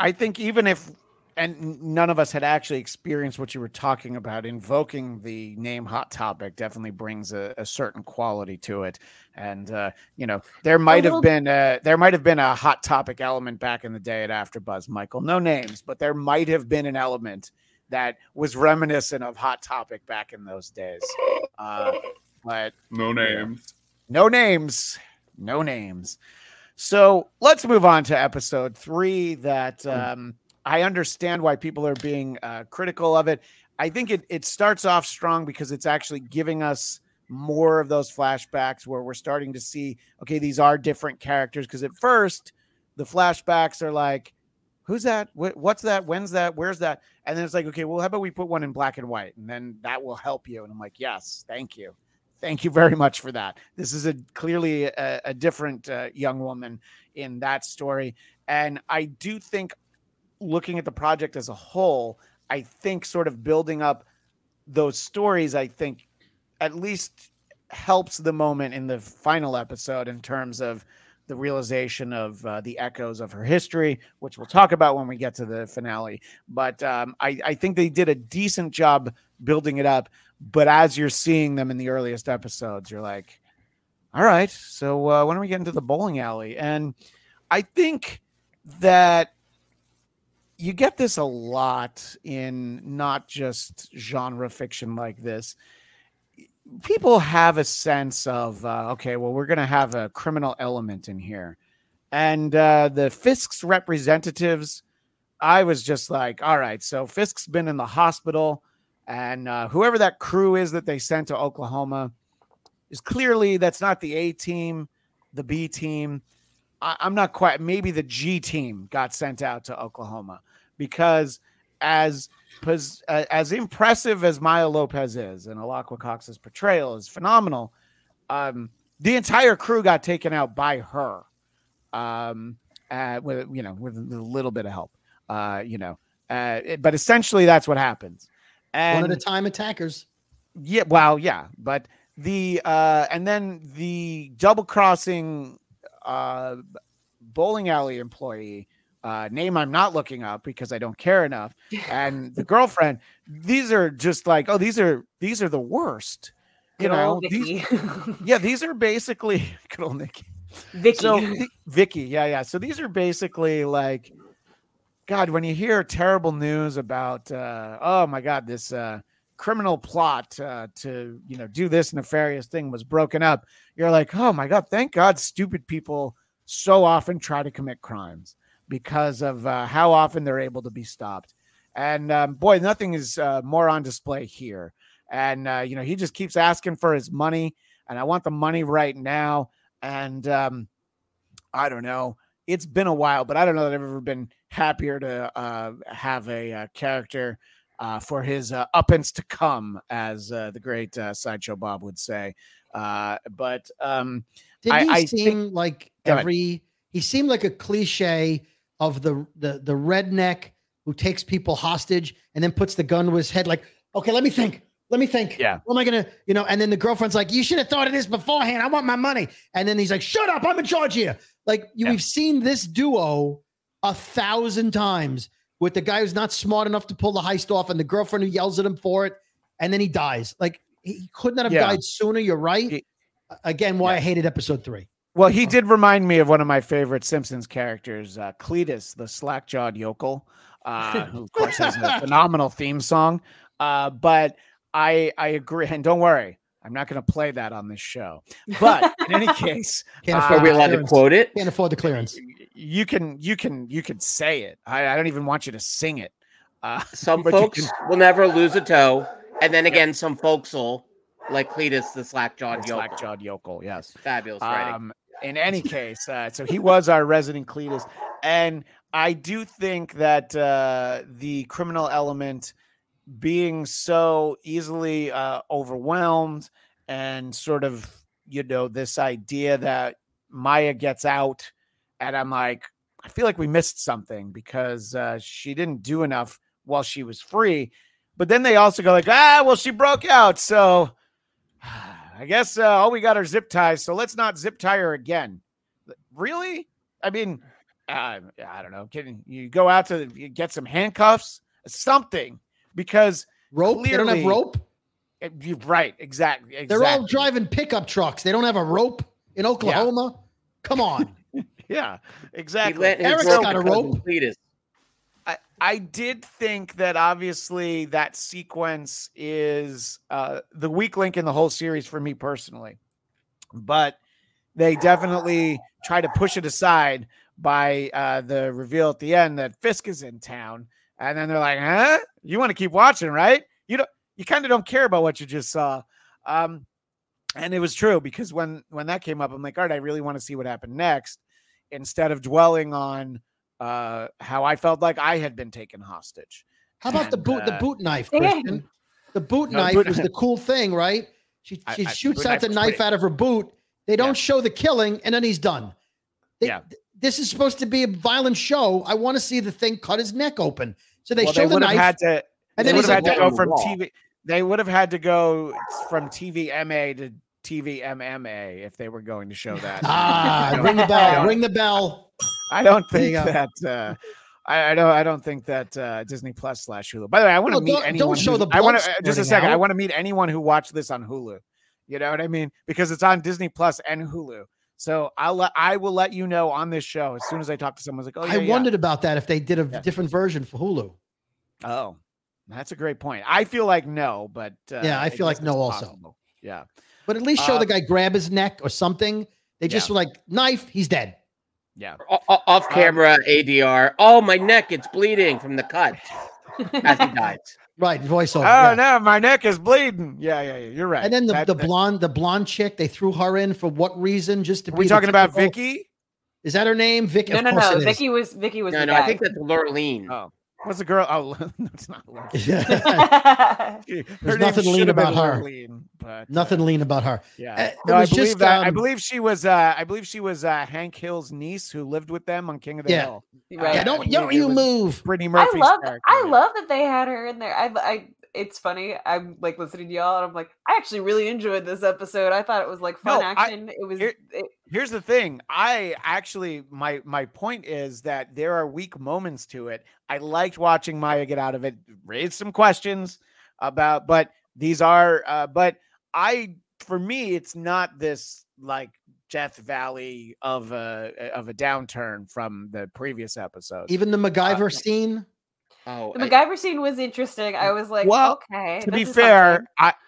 I think even if... And none of us had actually experienced what you were talking about. Invoking the name Hot Topic definitely brings a certain quality to it. And, you know, there might have been a Hot Topic element back in the day at AfterBuzz, Michael. No names, but there might have been an element... that was reminiscent of Hot Topic back in those days. But no names. No names. So let's move on to episode 3 that I understand why people are being critical of it. I think it starts off strong because it's actually giving us more of those flashbacks where we're starting to see, okay, these are different characters. Because at first the flashbacks are like, who's that? What's that? When's that? Where's that? And then it's like, okay, well, how about we put one in black and white? And then that will help you. And I'm like, yes, thank you. Thank you very much for that. This is clearly a different young woman in that story. And I do think looking at the project as a whole, I think sort of building up those stories, I think at least helps the moment in the final episode in terms of the realization of the echoes of her history, which we'll talk about when we get to the finale. But I think they did a decent job building it up. But as you're seeing them in the earliest episodes, you're like, all right, so when are we getting to the bowling alley? And I think that you get this a lot in not just genre fiction like this. People have a sense of, okay, well, we're going to have a criminal element in here. And the Fisk's representatives, I was just like, all right, so Fisk's been in the hospital. And whoever that crew is that they sent to Oklahoma is clearly that's not the A team, the B team. I'm not quite. Maybe the G team got sent out to Oklahoma because as impressive as Maya Lopez is and Alaqua Cox's portrayal is phenomenal, the entire crew got taken out by her, with a little bit of help, but essentially that's what happens. And one at a time attackers. Yeah. Well, yeah. But and then the double crossing bowling alley employee name I'm not looking up because I don't care enough. And the girlfriend, these are just like, oh, these are the worst. You know, these are basically good old Nikki. Vicky. Vicky. Yeah. Yeah. So these are basically like, God, when you hear terrible news about, oh my God, this criminal plot to do this nefarious thing was broken up, you're like, oh my God, thank God, stupid people so often try to commit crimes because of how often they're able to be stopped. And boy, nothing is more on display here. And he just keeps asking for his money, and I want the money right now. And I don't know. It's been a while, but I don't know that I've ever been happier to have a character for his uppance to come, as the great Sideshow Bob would say. But he seemed like a cliche of the redneck who takes people hostage and then puts the gun to his head like, okay, let me think. Yeah. What am I going to, and then the girlfriend's like, you should have thought of this beforehand. I want my money. And then he's like, shut up. I'm in charge here. Like we've seen this duo 1,000 times with the guy who's not smart enough to pull the heist off and the girlfriend who yells at him for it. And then he dies. Like he could not have died sooner. You're right. I hated episode 3. Well, he did remind me of one of my favorite Simpsons characters, Cletus, the slack-jawed yokel, who of course has a phenomenal theme song. But I agree. And don't worry, I'm not going to play that on this show. But in any case, are we allowed to quote it? Can't afford the clearance. You can say it. I don't even want you to sing it. Some folks will never lose a toe, and then again, some folks will, like Cletus, the slack-jawed yokel. Slack-jawed yokel, yes, fabulous writing. In any case, so he was our resident Cletus, and I do think that the criminal element being so easily overwhelmed and sort of, this idea that Maya gets out and I'm like, I feel like we missed something because she didn't do enough while she was free. But then they also go like, well, she broke out. So I guess all we got are zip ties. So let's not zip tie her again. Really? I mean, I don't know. Can you go out to get some handcuffs, something? Because rope, clearly, they don't have rope. Right, exactly. They're all driving pickup trucks. They don't have a rope in Oklahoma. Yeah. Come on. Yeah, exactly. Eric's got a rope. I did think that obviously that sequence is the weak link in the whole series for me personally, but they definitely try to push it aside by the reveal at the end that Fisk is in town. And then they're like, huh? You want to keep watching, right? You kind of don't care about what you just saw. And it was true, because when that came up, I'm like, all right, I really want to see what happened next, instead of dwelling on how I felt like I had been taken hostage. How about the boot knife, Christian? The boot knife was the cool thing, right? She shoots out the knife out of her boot. They don't show the killing, and then he's done. This is supposed to be a violent show. I want to see the thing cut his neck open. So they show the knife. Had to, and then he's like, had to go from TV. They would have had to go from TVMA to TVMMA if they were going to show that. Ring the bell! Ring the bell! I don't think that. I don't think that Disney Plus / Hulu. By the way, I want to meet anyone. Don't show the. I want just a second. I want to meet anyone who watched this on Hulu. You know what I mean? Because it's on Disney Plus and Hulu. So I will let you know on this show as soon as I talk to someone. Like, I wondered about that if they did a different version for Hulu. Oh, that's a great point. I feel like no, but I feel like no also. Possible. Yeah, but at least show the guy grab his neck or something. They just were like knife, he's dead. Yeah, off camera ADR. Oh, my neck, it's bleeding from the cut as he dies. Right, voiceover. Oh no, my neck is bleeding. Yeah, you're right. And then the blonde chick, they threw her in for what reason? Just to be talking about Vicky? Is that her name? Vicky? No. Vicky was. No, I think that's Lurleen. Oh, what's the girl? Oh, no, it's not Lurleen. There's nothing lean about her. Nothing lean about her. Yeah, no, I believe she was Hank Hill's niece who lived with them on King of the Hill. Right. Yeah, don't you move. Brittany Murphy's character. I love that they had her in there. It's funny. I'm like listening to y'all, and I'm like, I actually really enjoyed this episode. I thought it was like fun action. Here's the thing. I actually, my point is that there are weak moments to it. I liked watching Maya get out of it, raised some questions about, but these are, for me, it's not this like Death Valley of a downturn from the previous episode. Even the MacGyver scene. Oh, the MacGyver scene was interesting. I was like, well, okay. To be fair,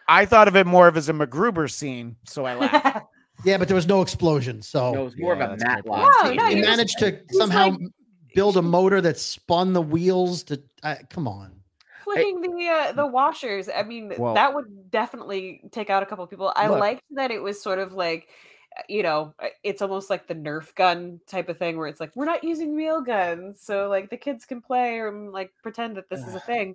I thought of it more of as a MacGruber scene, so I laughed. Yeah, but there was no explosion, so no, it was more of a Matlock scene. No, he managed to somehow build a motor that spun the wheels to. Come on, flicking the washers. I mean, that would definitely take out a couple of people. I liked that it was sort of like. You know, it's almost like the Nerf gun type of thing where it's like, we're not using real guns. So like the kids can play and like pretend that this is a thing.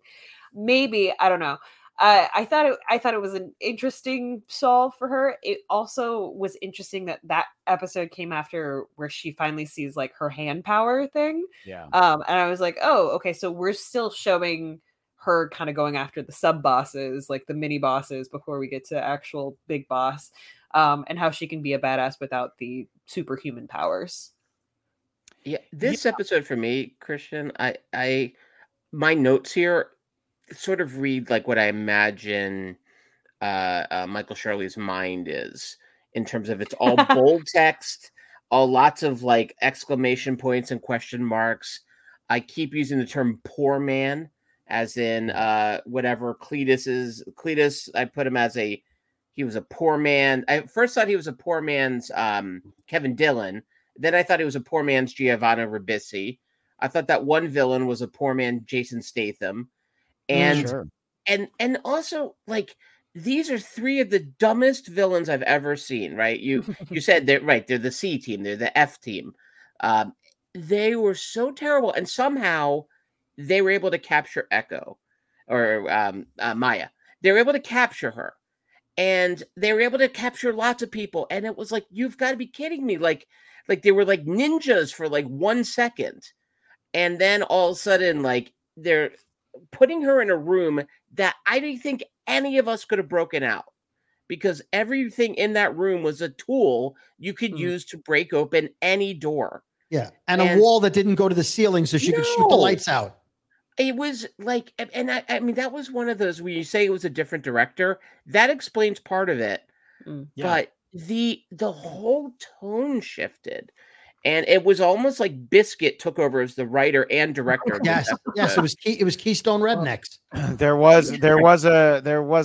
Maybe, I don't know. I thought it was an interesting solve for her. It also was interesting that episode came after where she finally sees like her hand power thing. Yeah. And I was like, oh, okay. So we're still showing her kind of going after the sub bosses, like the mini bosses before we get to actual big boss. And how she can be a badass without the superhuman powers. Yeah, this episode for me, Christian, I my notes here sort of read like what I imagine Michael Shirley's mind is in terms of it's all bold text, all lots of like exclamation points and question marks. I keep using the term poor man as in whatever Cletus is. Cletus, I put him as he was a poor man. I first thought he was a poor man's Kevin Dillon. Then I thought he was a poor man's Giovanna Ribisi. I thought that one villain was a poor man Jason Statham. And and also like these are three of the dumbest villains I've ever seen, right? You said that right, they're the C team, they're the F team. They were so terrible, and somehow they were able to capture Echo or Maya. They were able to capture her. And they were able to capture lots of people. And it was like, you've got to be kidding me. Like they were like ninjas for like 1 second. And then all of a sudden, like they're putting her in a room that I didn't think any of us could have broken out. Because everything in that room was a tool you could use to break open any door. Yeah. And a wall that didn't go to the ceiling so she could shoot the lights out. It was like, and I mean, that was one of those where you say it was a different director. That explains part of it, but the whole tone shifted, and it was almost like Biscuit took over as the writer and director. Yes, it was Keystone Rednecks. There was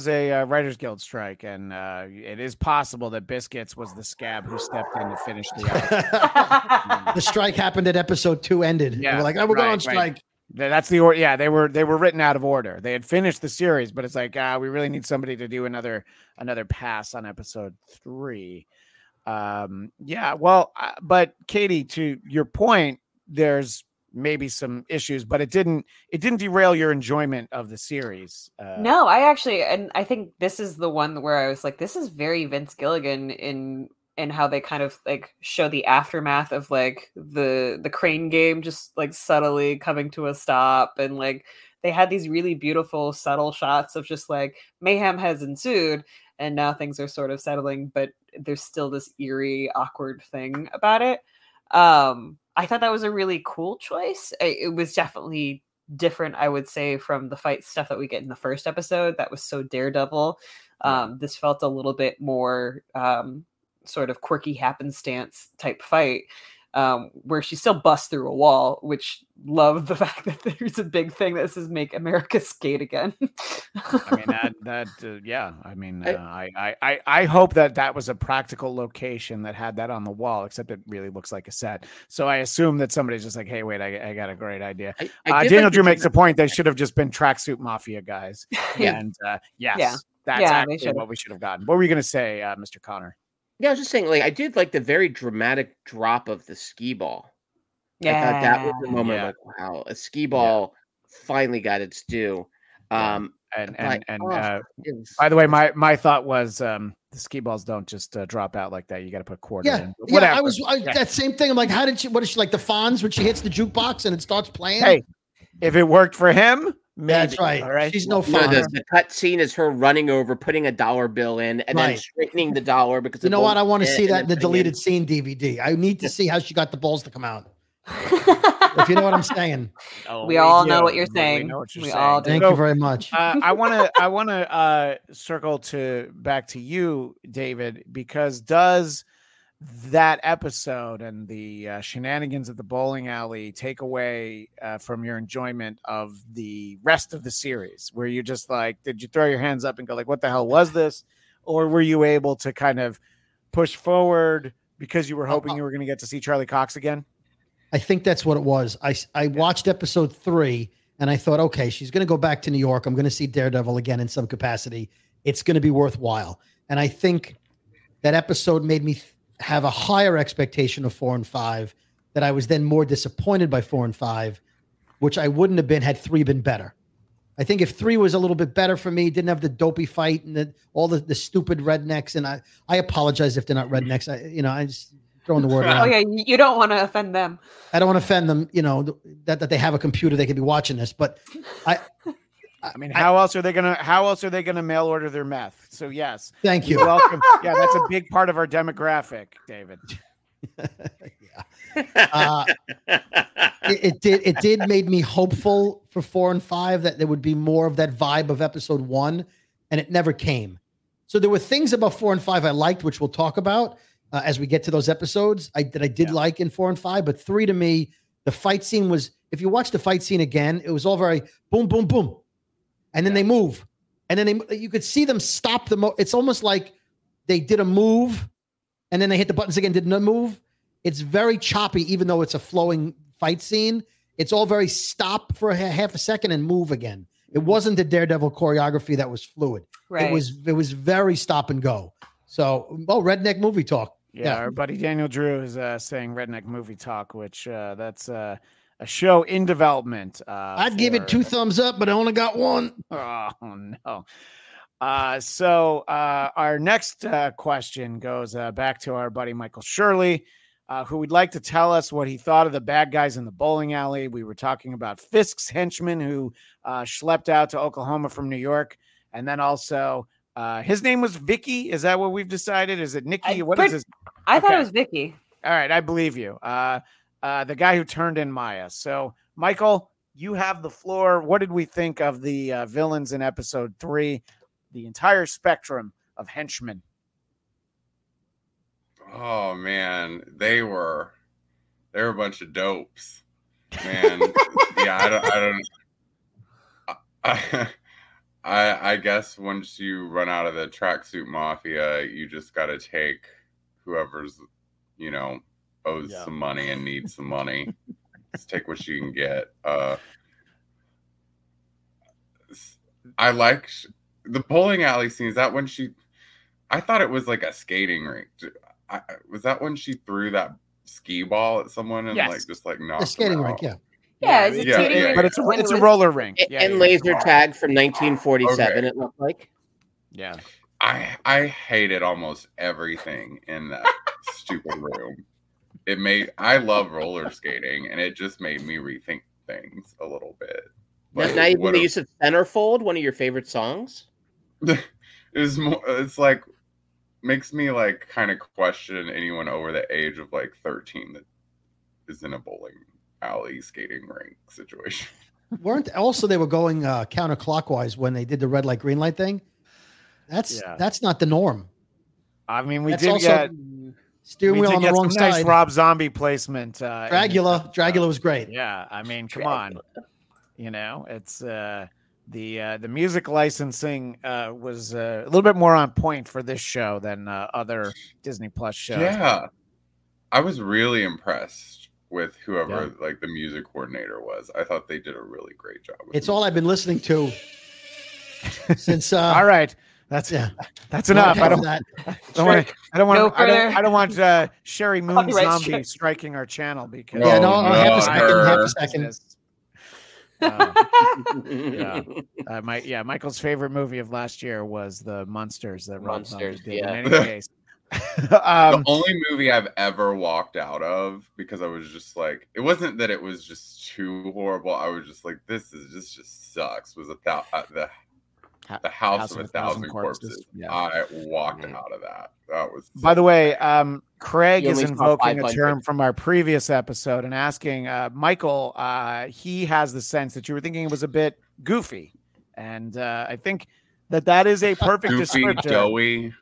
a Writers Guild strike, and it is possible that Biscuits was the scab who stepped in to finish the episode. The strike happened at episode 2 ended. Yeah, we're like, we're going on strike. Right. That's the order. Yeah, they were written out of order. They had finished the series, but it's like we really need somebody to do another pass on episode 3. But Katie, to your point, there's maybe some issues, but it didn't derail your enjoyment of the series. No, I actually, and I think this is the one where I was like, this is very Vince Gilligan in how they kind of like show the aftermath of like the crane game, just like subtly coming to a stop. And like, they had these really beautiful, subtle shots of just like mayhem has ensued and now things are sort of settling, but there's still this eerie, awkward thing about it. I thought that was a really cool choice. It was definitely different, I would say, from the fight stuff that we get in the first episode. That was so Daredevil. This felt a little bit more sort of quirky happenstance type fight, where she still busts through a wall, which love the fact that there's a big thing that says "Make America Skate Again." I mean, I hope that was a practical location that had that on the wall, except it really looks like a set. So I assume that somebody's just like, hey, wait, I got a great idea. Daniel Drew makes a point. They should have just been tracksuit mafia guys. And that's actually what we should have gotten. What were you going to say, Mr. Conner? Yeah, I was just saying, like, I did like the very dramatic drop of the skee ball. Yeah. I thought that was the moment like, wow, a skee ball finally got its due. By the way, my thought was the skee balls don't just drop out like that. You got to put quarters in. But whatever. That same thing. I'm like, how did she? What is she like? The Fonz when she hits the jukebox and it starts playing. Hey, if it worked for him. Maybe. That's right. All right. She's no fun. The cut scene is her running over, putting a dollar bill in, and then straightening the dollar because you know what? I want to see that in the deleted scene DVD. I need to see how she got the balls to come out. If you know what I'm saying. We all know what you're saying. We all do. Thank you very much. I want to circle back to you, David, because does that episode and the shenanigans at the bowling alley take away from your enjoyment of the rest of the series? Were you just like, did you throw your hands up and go like, what the hell was this? Or were you able to kind of push forward because you were hoping you were going to get to see Charlie Cox again? I think that's what it was. I watched episode 3 and I thought, okay, she's going to go back to New York. I'm going to see Daredevil again in some capacity. It's going to be worthwhile. And I think that episode made me have a higher expectation of 4 and 5 that I was then more disappointed by 4 and 5, which I wouldn't have been had 3 been better. I think if 3 was a little bit better for me, didn't have the dopey fight and all the stupid rednecks. And I apologize if they're not rednecks. I just throwing the word out. Oh yeah. You don't want to offend them. I don't want to offend them. You know, that they have a computer, they could be watching this, but how else are they gonna mail order their meth? So yes, thank you. You're welcome. Yeah, that's a big part of our demographic, David. It did made me hopeful for 4 and 5 that there would be more of that vibe of episode 1, and it never came. So there were things about 4 and 5 I liked, which we'll talk about as we get to those episodes. I did like in 4 and 5, but 3 to me, the fight scene was. If you watch the fight scene again, it was all very boom, boom, boom. And then they move. And then you could see them stop the it's almost like they did a move and then they hit the buttons again, did not move. It's very choppy, even though it's a flowing fight scene. It's all very stop for half a second and move again. It wasn't the Daredevil choreography that was fluid. Right. It was very stop and go. So, redneck movie talk. Yeah. Our buddy Daniel Drew is saying redneck movie talk, which that's... a show in development. I'd give it 2 thumbs up, but I only got 1. Oh, no. So our next question goes back to our buddy Michael Shirley, who would like to tell us what he thought of the bad guys in the bowling alley. We were talking about Fisk's henchmen who schlepped out to Oklahoma from New York. And then also his name was Vicky. Is that what we've decided? Is it Nikki? I thought it was Vicky. All right. I believe you. The guy who turned in Maya. So, Michael, you have the floor. What did we think of the villains in episode 3? The entire spectrum of henchmen. Oh man, they were a bunch of dopes, man. Yeah, I guess once you run out of the tracksuit mafia, you just got to take whoever's, owes some money and needs some money. Just take what you can get. I liked the bowling alley scene. Is that when she? I thought it was like a skating rink. Was that when she threw that ski ball at someone and like just like knocked? A skating rink, yeah. Yeah, it's a skating rink, but it's a roller rink and laser tag from 1947. Okay. It looked like. Yeah, I hated almost everything in that stupid room. I love roller skating, and it just made me rethink things a little bit. Like, not even the use of Centerfold, one of your favorite songs. It's like makes me like kind of question anyone over the age of like 13 that is in a bowling alley skating rink situation. They were going counterclockwise when they did the red light green light thing. That's not the norm. I mean, we did get steering wheel on the wrong side. Nice Rob Zombie placement. Dragula was great. Yeah, I mean, come on. You know, it's the music licensing was a little bit more on point for this show than other Disney Plus shows. Yeah, I was really impressed with whoever like the music coordinator was. I thought they did a really great job. It's all I've been listening to since. All right. That's enough. I don't want Sherry Moon Zombie striking our channel because half a second. Michael's favorite movie of last year was The Munsters. In any case, the only movie I've ever walked out of because I was just like, it wasn't that it was just too horrible. I was just like, this just sucks. Was The House of a Thousand Corpses. Yeah. I walked out of that. That was. By the way, Craig is invoking a term from our previous episode and asking Michael. He has the sense that you were thinking it was a bit goofy, and I think that is a perfect descriptor. Doughy.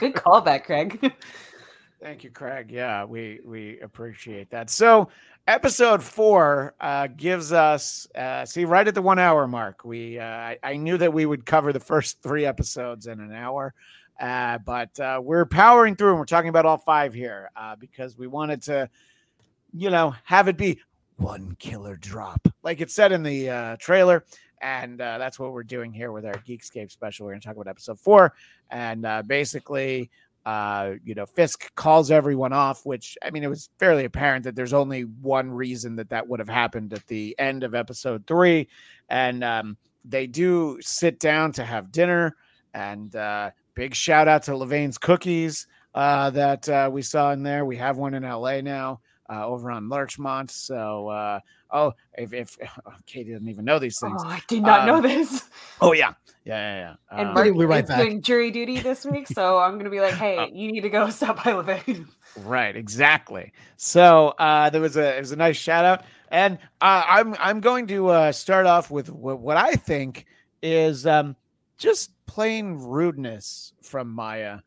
Good callback, Craig. Thank you, Craig. Yeah, we appreciate that. So. Episode 4 gives us right at the 1 hour mark. We I knew that we would cover the first 3 episodes in an hour, but we're powering through and we're talking about all 5 here because we wanted to, have it be one killer drop, like it said in the trailer, and that's what we're doing here with our Geekscape special. We're going to talk about episode 4, and basically. Fisk calls everyone off, which, I mean, it was fairly apparent that there's only one reason that would have happened at the end of episode 3. And they do sit down to have dinner, and big shout out to Levain's Cookies that we saw in there. We have one in LA now over on Larchmont. So, Katie doesn't even know these things. Oh, I did not know this. Oh, yeah. Yeah. And Mark is doing jury duty this week, so I'm going to be like, hey, you need to go stop by Levain. Right, exactly. So it was a nice shout out. And I'm going to start off with what I think is just plain rudeness from Maya,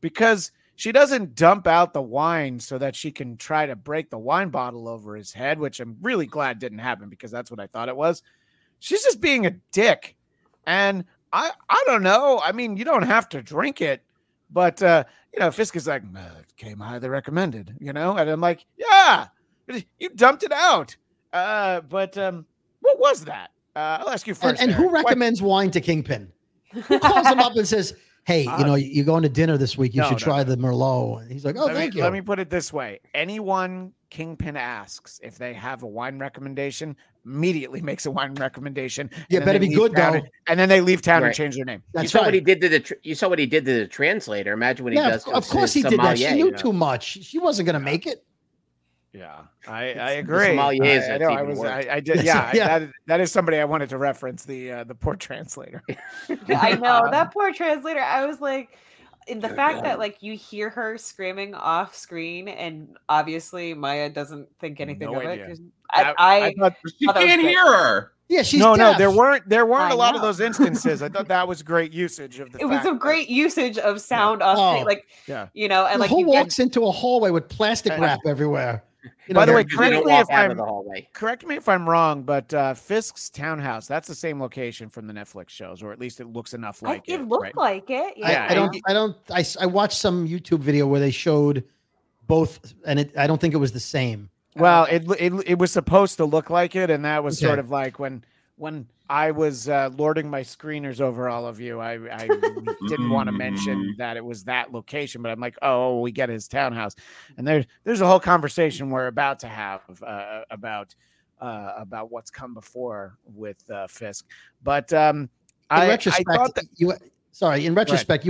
because she doesn't dump out the wine so that she can try to break the wine bottle over his head, which I'm really glad didn't happen because that's what I thought it was. She's just being a dick. And I don't know. I mean, you don't have to drink it. But, Fisk is like, it came highly recommended, And I'm like, yeah, you dumped it out. But what was that? I'll ask you first. And who recommends wine to Kingpin? Who calls him up and says... Hey, you're going to dinner this week. You should try the Merlot. And he's like, thank you. Let me put it this way. Anyone Kingpin asks if they have a wine recommendation, immediately makes a wine recommendation. Yeah, better be good, though. And then they leave town and change their name. You saw what he did to the translator. Imagine what he does. Of course he did that. She knew too much. She wasn't going to make it. Yeah, I agree. That is somebody I wanted to reference, the poor translator. I know that poor translator. I was like, the fact that like you hear her screaming off screen, and obviously Maya doesn't think anything of it. I thought she can't hear her. Yeah, she's deaf. There weren't a lot of those instances. I thought that was great usage of the. Usage of sound off screen, and like who walks into a hallway with plastic wrap everywhere. By the way, correct me if I'm wrong, but Fisk's townhouse, that's the same location from the Netflix shows, or at least it looks enough like it. It looked like it. Yeah. I watched some YouTube video where they showed both, and I don't think it was the same. Well, it was supposed to look like it, and that was sort of like when when I was lording my screeners over all of you, I didn't want to mention that it was that location, but I'm like, oh, we get his townhouse. And there's a whole conversation we're about to have about what's come before with Fisk. But in retrospect, you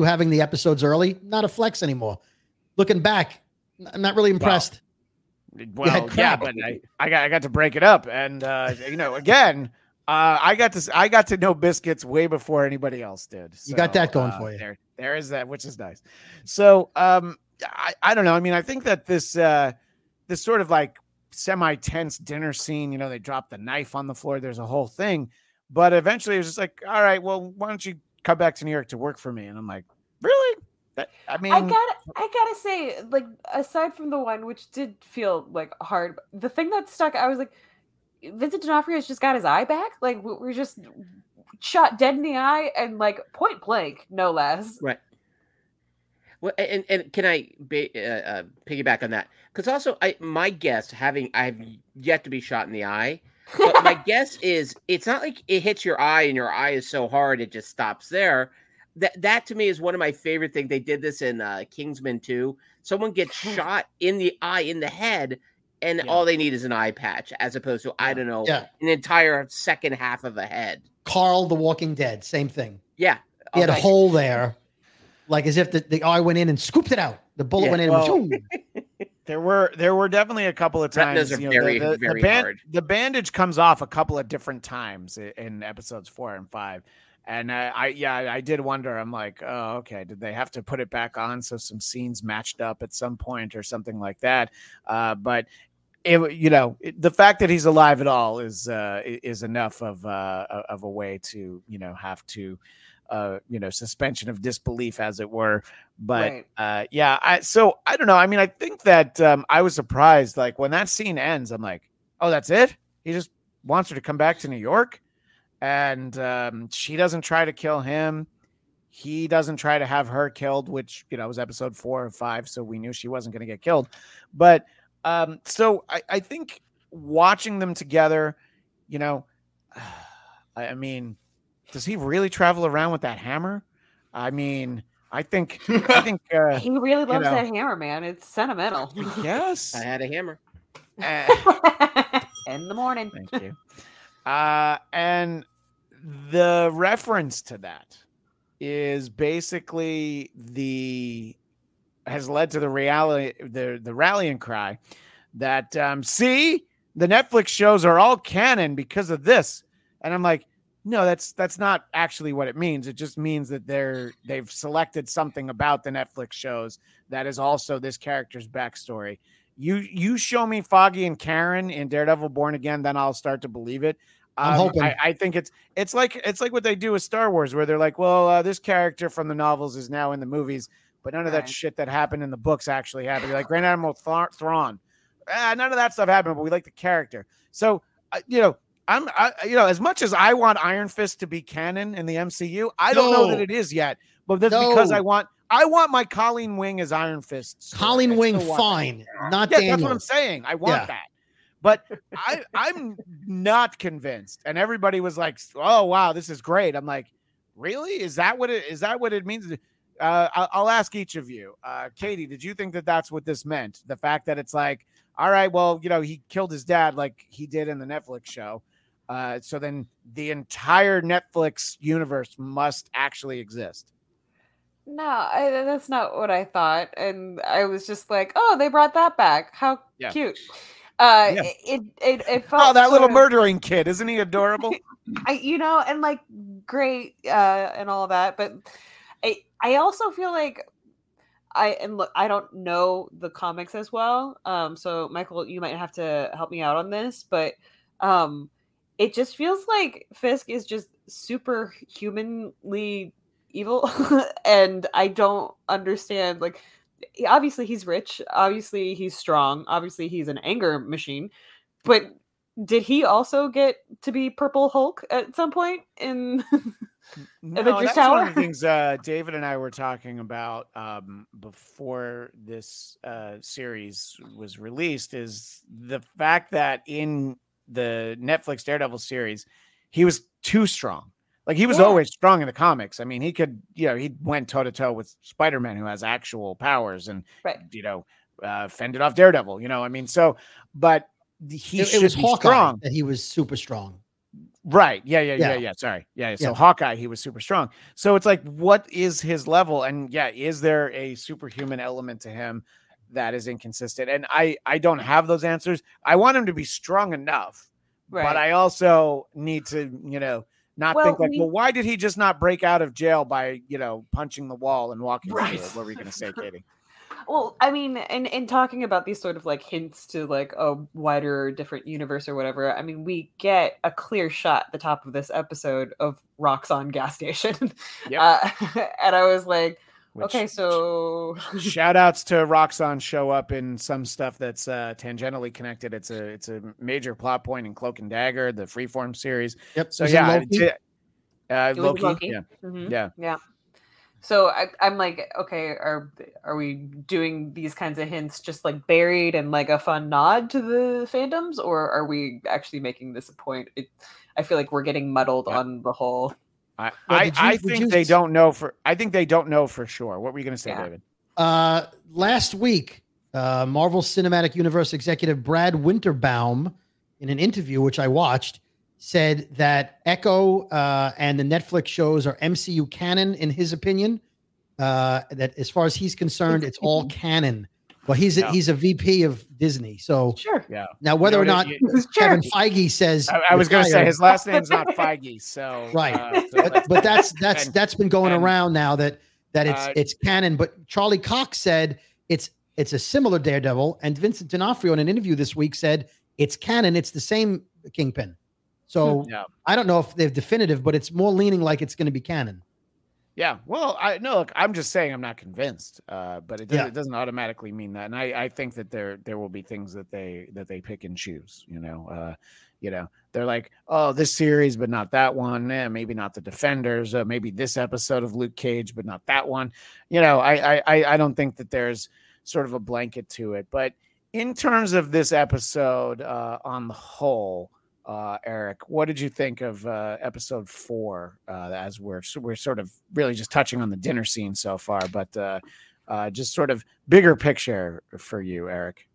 having the episodes early, not a flex anymore. Looking back, I'm not really impressed. Well yeah, but I got to break it up. And, again... I got to know Biscuits way before anybody else did. So, you got that going for you. There is that, which is nice. So I don't know. I mean, I think that this sort of like semi-tense dinner scene, they drop the knife on the floor. There's a whole thing. But eventually it was just like, all right, well, why don't you come back to New York to work for me? And I'm like, really? I gotta say, like, aside from the one, which did feel like hard, the thing that stuck, I was like, Vincent D'Onofrio's just got his eye back. Like, we're just shot dead in the eye and like point blank, no less. Right. Well, and can I piggyback on that? Because also, I've yet to be shot in the eye. But my guess is it's not like it hits your eye and your eye is so hard it just stops there. That to me is one of my favorite things. They did this in Kingsman 2. Someone gets shot in the eye, in the head. And all they need is an eye patch, as opposed to, an entire second half of a head. Carl, The Walking Dead, same thing. Yeah. He had a hole there, like as if the eye went in and scooped it out. The bullet went in. Well, there were definitely a couple of times. Very hard. The bandage comes off a couple of different times in episodes 4 and 5. And I did wonder. I'm like, oh, okay. Did they have to put it back on so some scenes matched up at some point or something like that? But the fact that he's alive at all is enough of a way to have to suspension of disbelief, as it were. But right. So I don't know. I mean, I think that I was surprised. Like when that scene ends, I'm like, oh, that's it. He just wants her to come back to New York. And she doesn't try to kill him. He doesn't try to have her killed, which, was episode 4 or 5. So we knew she wasn't going to get killed. But so I think watching them together, I mean, does he really travel around with that hammer? I mean, I think he really loves that hammer, man. It's sentimental. Yes. I had a hammer. In the morning. Thank you. And the reference to that is basically has led to the reality, the rallying cry that, see, the Netflix shows are all canon because of this. And I'm like, no, that's not actually what it means. It just means that they've selected something about the Netflix shows that is also this character's backstory. You show me Foggy and Karen in Daredevil: Born Again, then I'll start to believe it. I'm hoping. I think it's like what they do with Star Wars, where they're like, well, this character from the novels is now in the movies, but none of that shit that happened in the books actually happened. Like Grand Admiral Thrawn, none of that stuff happened, but we like the character. So as much as I want Iron Fist to be canon in the MCU, I don't know that it is yet, but that's because I want my Colleen Wing as Iron Fist. Colleen Wing, fine. Not Daniel. That's what I'm saying. I want that. But I'm not convinced. And everybody was like, oh, wow, this is great. I'm like, really? Is that what it means? I'll ask each of you. Katie, did you think that that's what this meant? The fact that it's like, all right, well, he killed his dad like he did in the Netflix show. So then the entire Netflix universe must actually exist. No, that's not what I thought. And I was just like, oh, they brought that back. How cute. It felt that little murdering kid. Isn't he adorable? And like great and all that. But I also feel like I don't know the comics as well. So Michael, you might have to help me out on this, but it just feels like Fisk is just superhumanly evil and I don't understand. Like, obviously he's rich, obviously he's strong, obviously he's an anger machine, but did he also get to be Purple Hulk at some point in Avengers Tower? One of the things David and I were talking about before this series was released is the fact that in the Netflix Daredevil series he was too strong. Like, he was always strong in the comics. I mean, he could, you know, he went toe to toe with Spider-Man, who has actual powers, and, you know, fended off Daredevil, you know, I mean, so, but it was Hawkeye strong. That he was super strong. Right. Yeah. Sorry. Yeah. So Hawkeye, he was super strong. So it's like, what is his level? And yeah, is there a superhuman element to him that is inconsistent? And I don't have those answers. I want him to be strong enough, but I also need to, you know, Not think why did he just not break out of jail by, you know, punching the wall and walking through it? What were you going to say, Katie? Well, I mean, and talking about these sort of like hints to like a wider, different universe or whatever. I mean, we get a clear shot at the top of this episode of Roxxon gas station, and I was like, okay, so shout outs to Roxxon show up in some stuff that's tangentially connected. It's a major plot point in Cloak and Dagger, the Freeform series. Yep. So Loki. Yeah. Mm-hmm. Yeah. So I'm like, okay, are we doing these kinds of hints just like buried and like a fun nod to the fandoms, or are we actually making this a point? I feel like we're getting muddled on the whole. I think they don't know for sure. What were you going to say, David? Last week, Marvel Cinematic Universe executive Brad Winterbaum, in an interview which I watched, said that Echo and the Netflix shows are MCU canon, in his opinion. That as far as he's concerned, it's all canon. But he's a VP of Disney, so now whether or not Kevin Feige says, I was going to say his last name's not Feige, so but that's been going around now that it's canon. But Charlie Cox said it's a similar Daredevil, and Vincent D'Onofrio in an interview this week said it's canon. It's the same Kingpin, so I don't know if they're definitive, but it's more leaning like it's going to be canon. Yeah, well, look, I'm just saying I'm not convinced, but it doesn't automatically mean that. And I think that there will be things that they pick and choose. You know, they're like, oh, this series, but not that one. Maybe not the Defenders. Maybe this episode of Luke Cage, but not that one. You know, I don't think that there's sort of a blanket to it. But in terms of this episode on the whole. Eric, what did you think of episode 4? As we're sort of really just touching on the dinner scene so far, but just sort of bigger picture for you, Eric.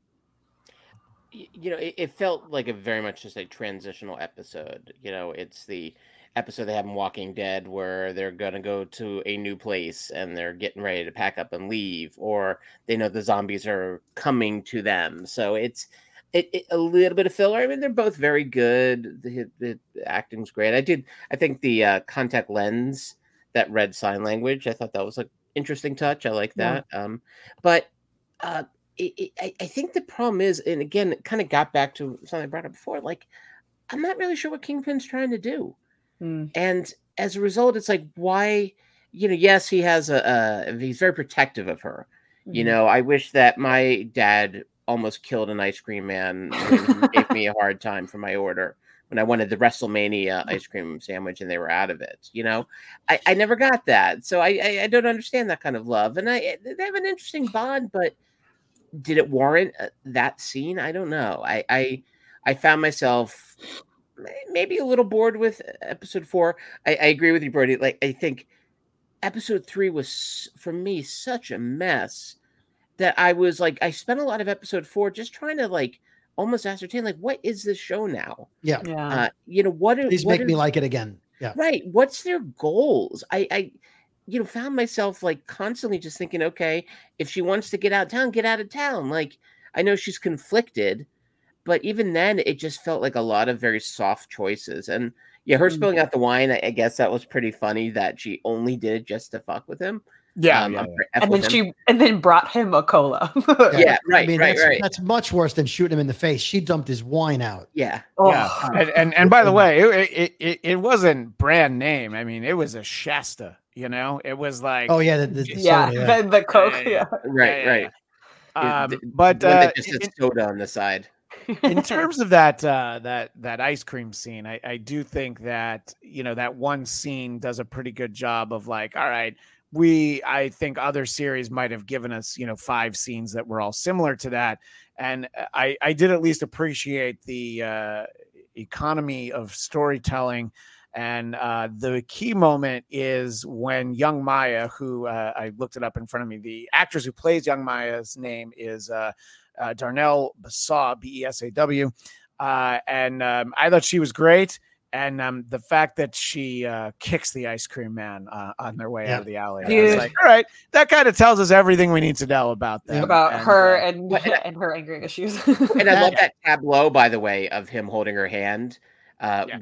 You know, it felt like a very much just a transitional episode. You know, it's the episode they have in Walking Dead where they're going to go to a new place and they're getting ready to pack up and leave, or they know the zombies are coming to them. So it's. A little bit of filler. I mean, they're both very good. The acting's great. I think the contact lens that read sign language, I thought that was an interesting touch. I like that. Yeah. I think the problem is, and again, it kind of got back to something I brought up before. Like, I'm not really sure what Kingpin's trying to do. Mm. And as a result, it's like, why, you know, yes, he has he's very protective of her. Mm. You know, I wish that my dad almost killed an ice cream man who gave me a hard time for my order when I wanted the WrestleMania ice cream sandwich and they were out of it. You know, I never got that. So I don't understand that kind of love. And they have an interesting bond, but did it warrant that scene? I don't know. I found myself maybe a little bored with episode 4. I agree with you, Brody. Like, I think episode 3 was, for me, such a mess that I was like, I spent a lot of episode 4 just trying to like almost ascertain, like, what is this show now? Yeah. You know, me like it again. Yeah. Right. What's their goals? I, you know, found myself like constantly just thinking, okay, if she wants to get out of town. Like, I know she's conflicted, but even then it just felt like a lot of very soft choices. And yeah, her spilling out the wine, I guess that was pretty funny that she only did it just to fuck with him. And then brought him a cola. Right. I mean, right. That's much worse than shooting him in the face. She dumped his wine out. And by the way, it wasn't brand name. I mean, it was a Shasta. You know, it was like the Coke. Right. But it just says soda on the side. In terms of that ice cream scene, I do think that, you know, that one scene does a pretty good job of like, all right. I think other series might have given us, you know, 5 scenes that were all similar to that. And I did at least appreciate the economy of storytelling. And the key moment is when young Maya, who I looked it up in front of me, the actress who plays young Maya's name is Darnell Besaw, B-E-S-A-W. I thought she was great. And the fact that she kicks the ice cream man on their way out of the alley. I was like, all right, that kind of tells us everything we need to know about them. About her and her anger issues. And I love that tableau, by the way, of him holding her hand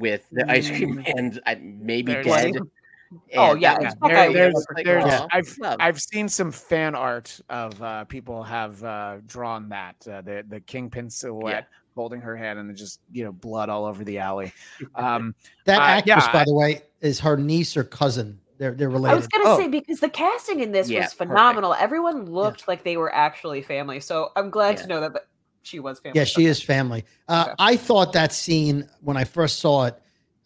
with the ice cream man maybe dead. Oh yeah. I've seen some fan art of people have drawn that the kingpin silhouette holding her hand and just blood all over the alley. That actress, by the way, is her niece or cousin. They're related. I was going to say, because the casting in this was phenomenal. Perfect. Everyone looked like they were actually family. So I'm glad to know that she was family. Yeah, she is family. I thought that scene when I first saw it,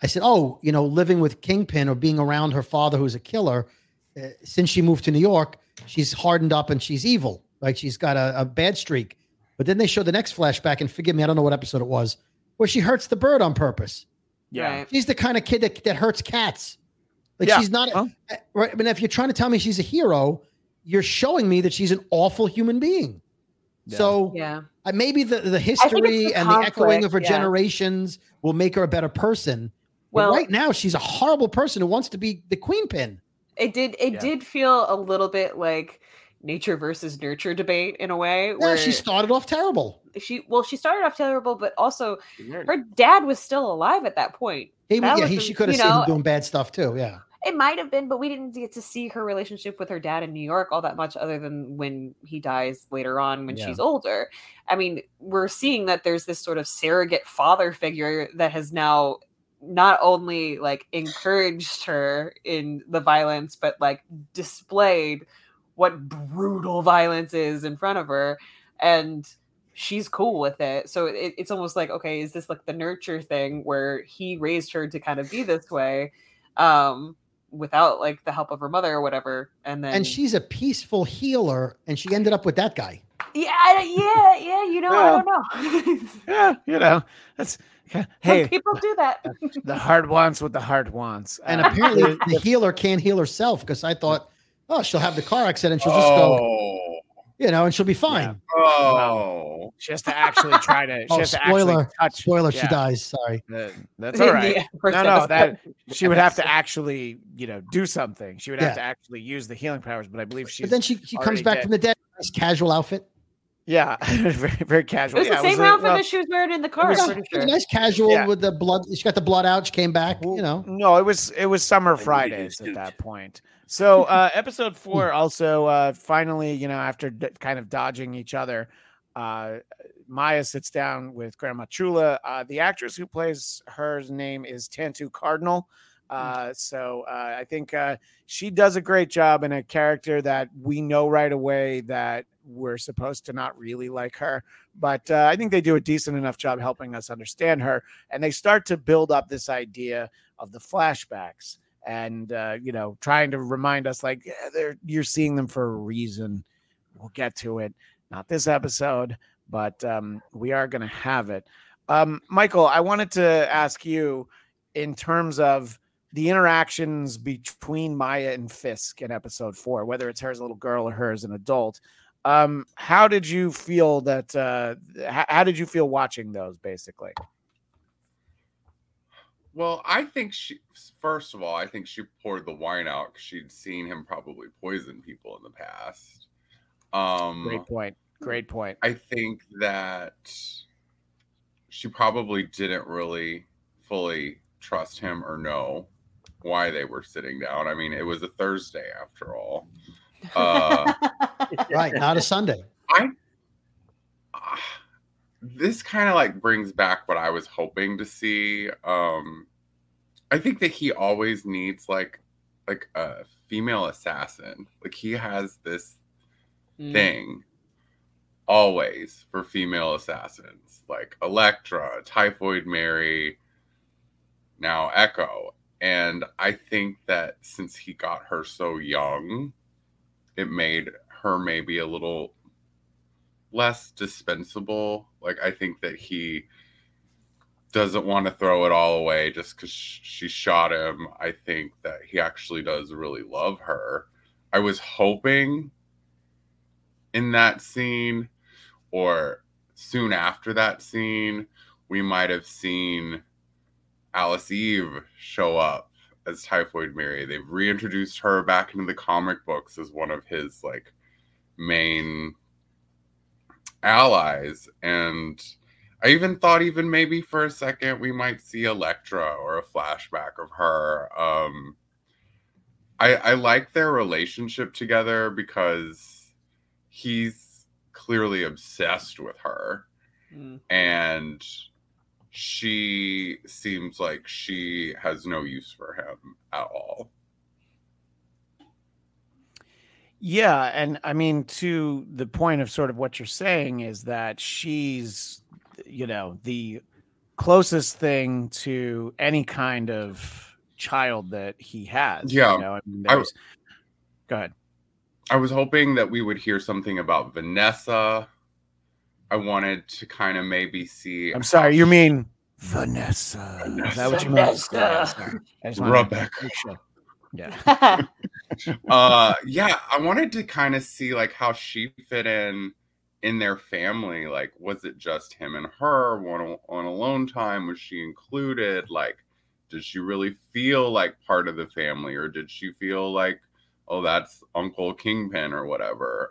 I said, oh, living with Kingpin or being around her father, who's a killer, since she moved to New York, she's hardened up and she's evil. Like she's got a bad streak. But then they show the next flashback, and forgive me, I don't know what episode it was, where she hurts the bird on purpose. Yeah. She's the kind of kid that hurts cats. Like she's not, right? I mean, if you're trying to tell me she's a hero, you're showing me that she's an awful human being. Yeah. So maybe the history and conflict, the echoing of her generations will make her a better person. Well, but right now she's a horrible person who wants to be the Queenpin. It did feel a little bit like nature versus nurture debate in a way. Where she started off terrible. She started off terrible, but also her dad was still alive at that point. She could have seen him doing bad stuff too. Yeah, it might have been, but we didn't get to see her relationship with her dad in New York all that much, other than when he dies later on when she's older. I mean, we're seeing that there's this sort of surrogate father figure that has now not only like encouraged her in the violence, but like displayed what brutal violence is in front of her, and she's cool with it. So it's almost like, okay, is this like the nurture thing where he raised her to kind of be this way without like the help of her mother or whatever? And she's a peaceful healer, and she ended up with that guy. Yeah. I don't know. That's some people do that. The hard wants with the hard wants. And apparently the healer can't heal herself, because I thought, oh, she'll have the car accident. She'll just go, and she'll be fine. Yeah. Oh, she has to actually try to. Oh, spoiler! She dies. Sorry, that's all right. No, that she would have to actually, do something. She would have to actually use the healing powers. But I believe she. But then she comes back from the dead. Nice casual outfit. Yeah, very, very casual. It was the same outfit that she was wearing in the car. It was nice casual with the blood. She got the blood out. She came back. No, it was Summer Fridays at that point. So episode 4 also finally, after kind of dodging each other, Maya sits down with Grandma Chula. The actress who plays her's name is Tantu Cardinal. I think she does a great job in a character that we know right away that we're supposed to not really like her, but I think they do a decent enough job helping us understand her. And they start to build up this idea of the flashbacks and, trying to remind us like you're seeing them for a reason. We'll get to it. Not this episode, but we are going to have it. Michael, I wanted to ask you in terms of the interactions between Maya and Fisk in episode 4, whether it's her as a little girl or her as an adult, how did you feel that? How did you feel watching those, basically? Well, I think she poured the wine out because she'd seen him probably poison people in the past. Great point. I think that she probably didn't really fully trust him or know why they were sitting down. I mean, it was a Thursday after all. Right, not a Sunday. This kind of like brings back what I was hoping to see. I think that he always needs like a female assassin. Like he has this thing always for female assassins, like Elektra, Typhoid Mary, now Echo. And I think that since he got her so young, it made her maybe a little less dispensable. Like, I think that he doesn't want to throw it all away just because she shot him. I think that he actually does really love her. I was hoping in that scene or soon after that scene, we might have seen Alice Eve show up as Typhoid Mary. They've reintroduced her back into the comic books as one of his like main allies. And I even thought even maybe for a second we might see Elektra or a flashback of her. I like their relationship together because he's clearly obsessed with her. Mm. And she seems like she has no use for him at all. Yeah, and I mean, to the point of sort of what you're saying is that she's, you know, the closest thing to any kind of child that he has. Yeah. You know? I mean, go ahead. I was hoping that we would hear something about Vanessa. I wanted to kind of maybe see. I'm sorry, you mean Vanessa? Is that what you meant? Rebecca. Yeah. Yeah, I wanted to kind of see like how she fit in their family. Like, was it just him and her on alone time? Was she included? Like, did she really feel like part of the family, or did she feel like, oh, that's Uncle Kingpin or whatever?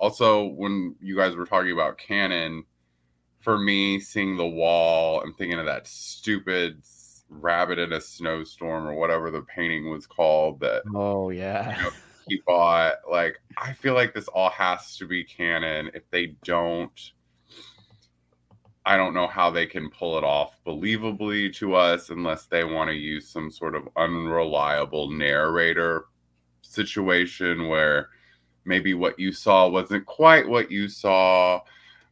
Also, when you guys were talking about canon, for me, seeing the wall, I'm thinking of that stupid rabbit in a snowstorm or whatever the painting was called that. Oh, yeah. You know, he bought. Like, I feel like this all has to be canon. If they don't, I don't know how they can pull it off believably to us unless they want to use some sort of unreliable narrator situation where maybe what you saw wasn't quite what you saw.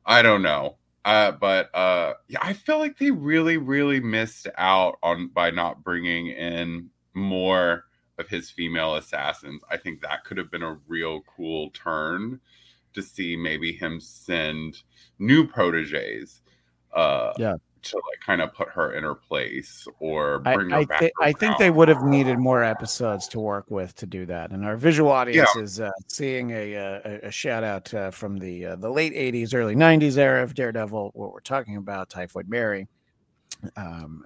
I don't know. But yeah, I feel like they really, really missed out on by not bringing in more of his female assassins. I think that could have been a real cool turn to see maybe him send new proteges to like kind of put her in her place or bring her back. I think they would have needed more episodes to work with to do that. And our visual audience is seeing a shout out from the late 80s, early 90s era of Daredevil, what we're talking about, Typhoid Mary,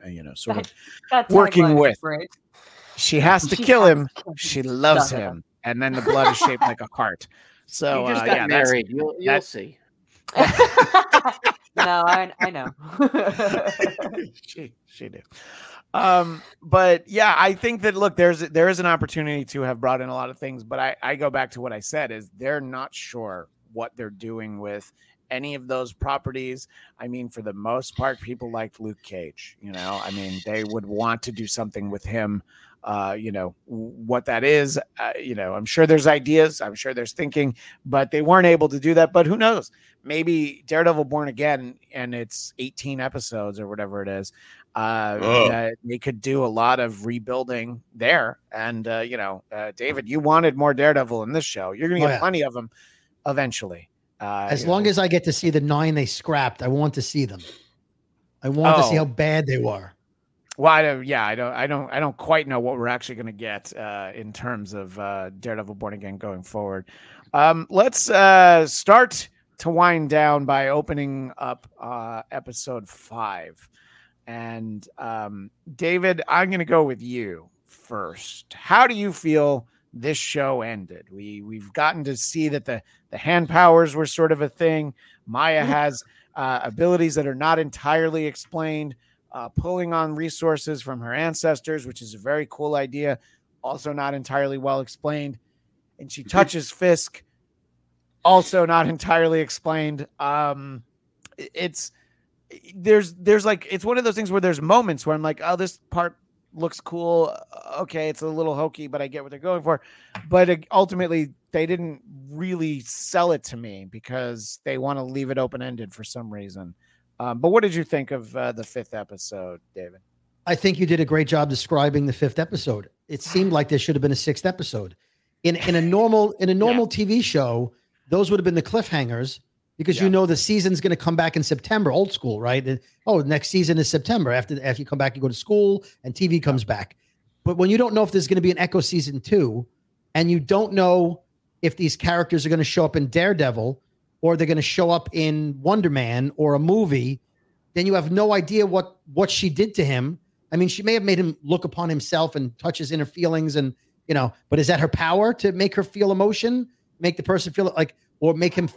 you know, sort of working with. Right? She has to kill him. She loves him. And then the blood is shaped like a heart. So you just got married. You'll see. No, I know. she did. But yeah, I think that, look, there is an opportunity to have brought in a lot of things, but I go back to what I said is they're not sure what they're doing with any of those properties. I mean, for the most part, people liked Luke Cage, you know, I mean, they would want to do something with him. You know, what that is, you know, I'm sure there's ideas, I'm sure there's thinking, but they weren't able to do that. But who knows? Maybe Daredevil Born Again and it's 18 episodes or whatever it is. They could do a lot of rebuilding there. And, you know, David, you wanted more Daredevil in this show. You're going to get plenty of them eventually. As long as I get to see the 9 they scrapped, I want to see them. I want to see how bad they were. Well, I don't quite know what we're actually going to get in terms of Daredevil Born Again going forward. Let's start to wind down by opening up episode 5. And David, I'm going to go with you first. How do you feel this show ended? We've gotten to see that the hand powers were sort of a thing. Maya has abilities that are not entirely explained. Pulling on resources from her ancestors, which is a very cool idea, also not entirely well explained. And she touches Fisk, also not entirely explained. There's like, it's one of those things where there's moments where I'm like, oh, this part looks cool. Okay, it's a little hokey, but I get what they're going for. But ultimately, they didn't really sell it to me because they want to leave it open-ended for some reason. But what did you think of the 5th episode, David? I think you did a great job describing the 5th episode. It seemed like there should have been a 6th episode. In a normal TV show, those would have been the cliffhangers because you know the season's going to come back in September, old school, right? And, oh, next season is September. After you come back, you go to school and TV comes back. But when you don't know if there's going to be an Echo season 2 and you don't know if these characters are going to show up in Daredevil or they're going to show up in Wonder Man or a movie, then you have no idea what she did to him. I mean, she may have made him look upon himself and touch his inner feelings and, you know, but is that her power to make her feel emotion, make the person feel like, or make him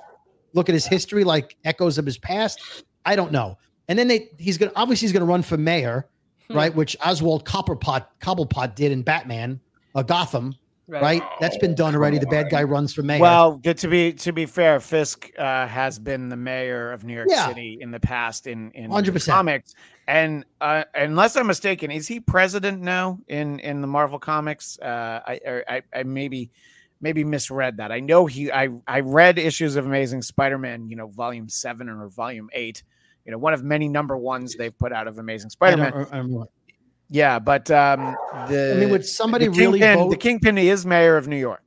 look at his history like echoes of his past? I don't know. And then he's going to run for mayor, right? Which Oswald Cobblepot did in Batman, Gotham, right? That's been done already. The bad guy runs for mayor. Well, to be fair, Fisk has been the mayor of New York City in the past in 100%. Comics. And unless I'm mistaken, is he president now in the Marvel comics? I maybe misread that. I know I read issues of Amazing Spider-Man, you know, volume 7 or volume 8, you know, one of many number ones they've put out of Amazing Spider-Man. Yeah, but would somebody really vote? The Kingpin is mayor of New York.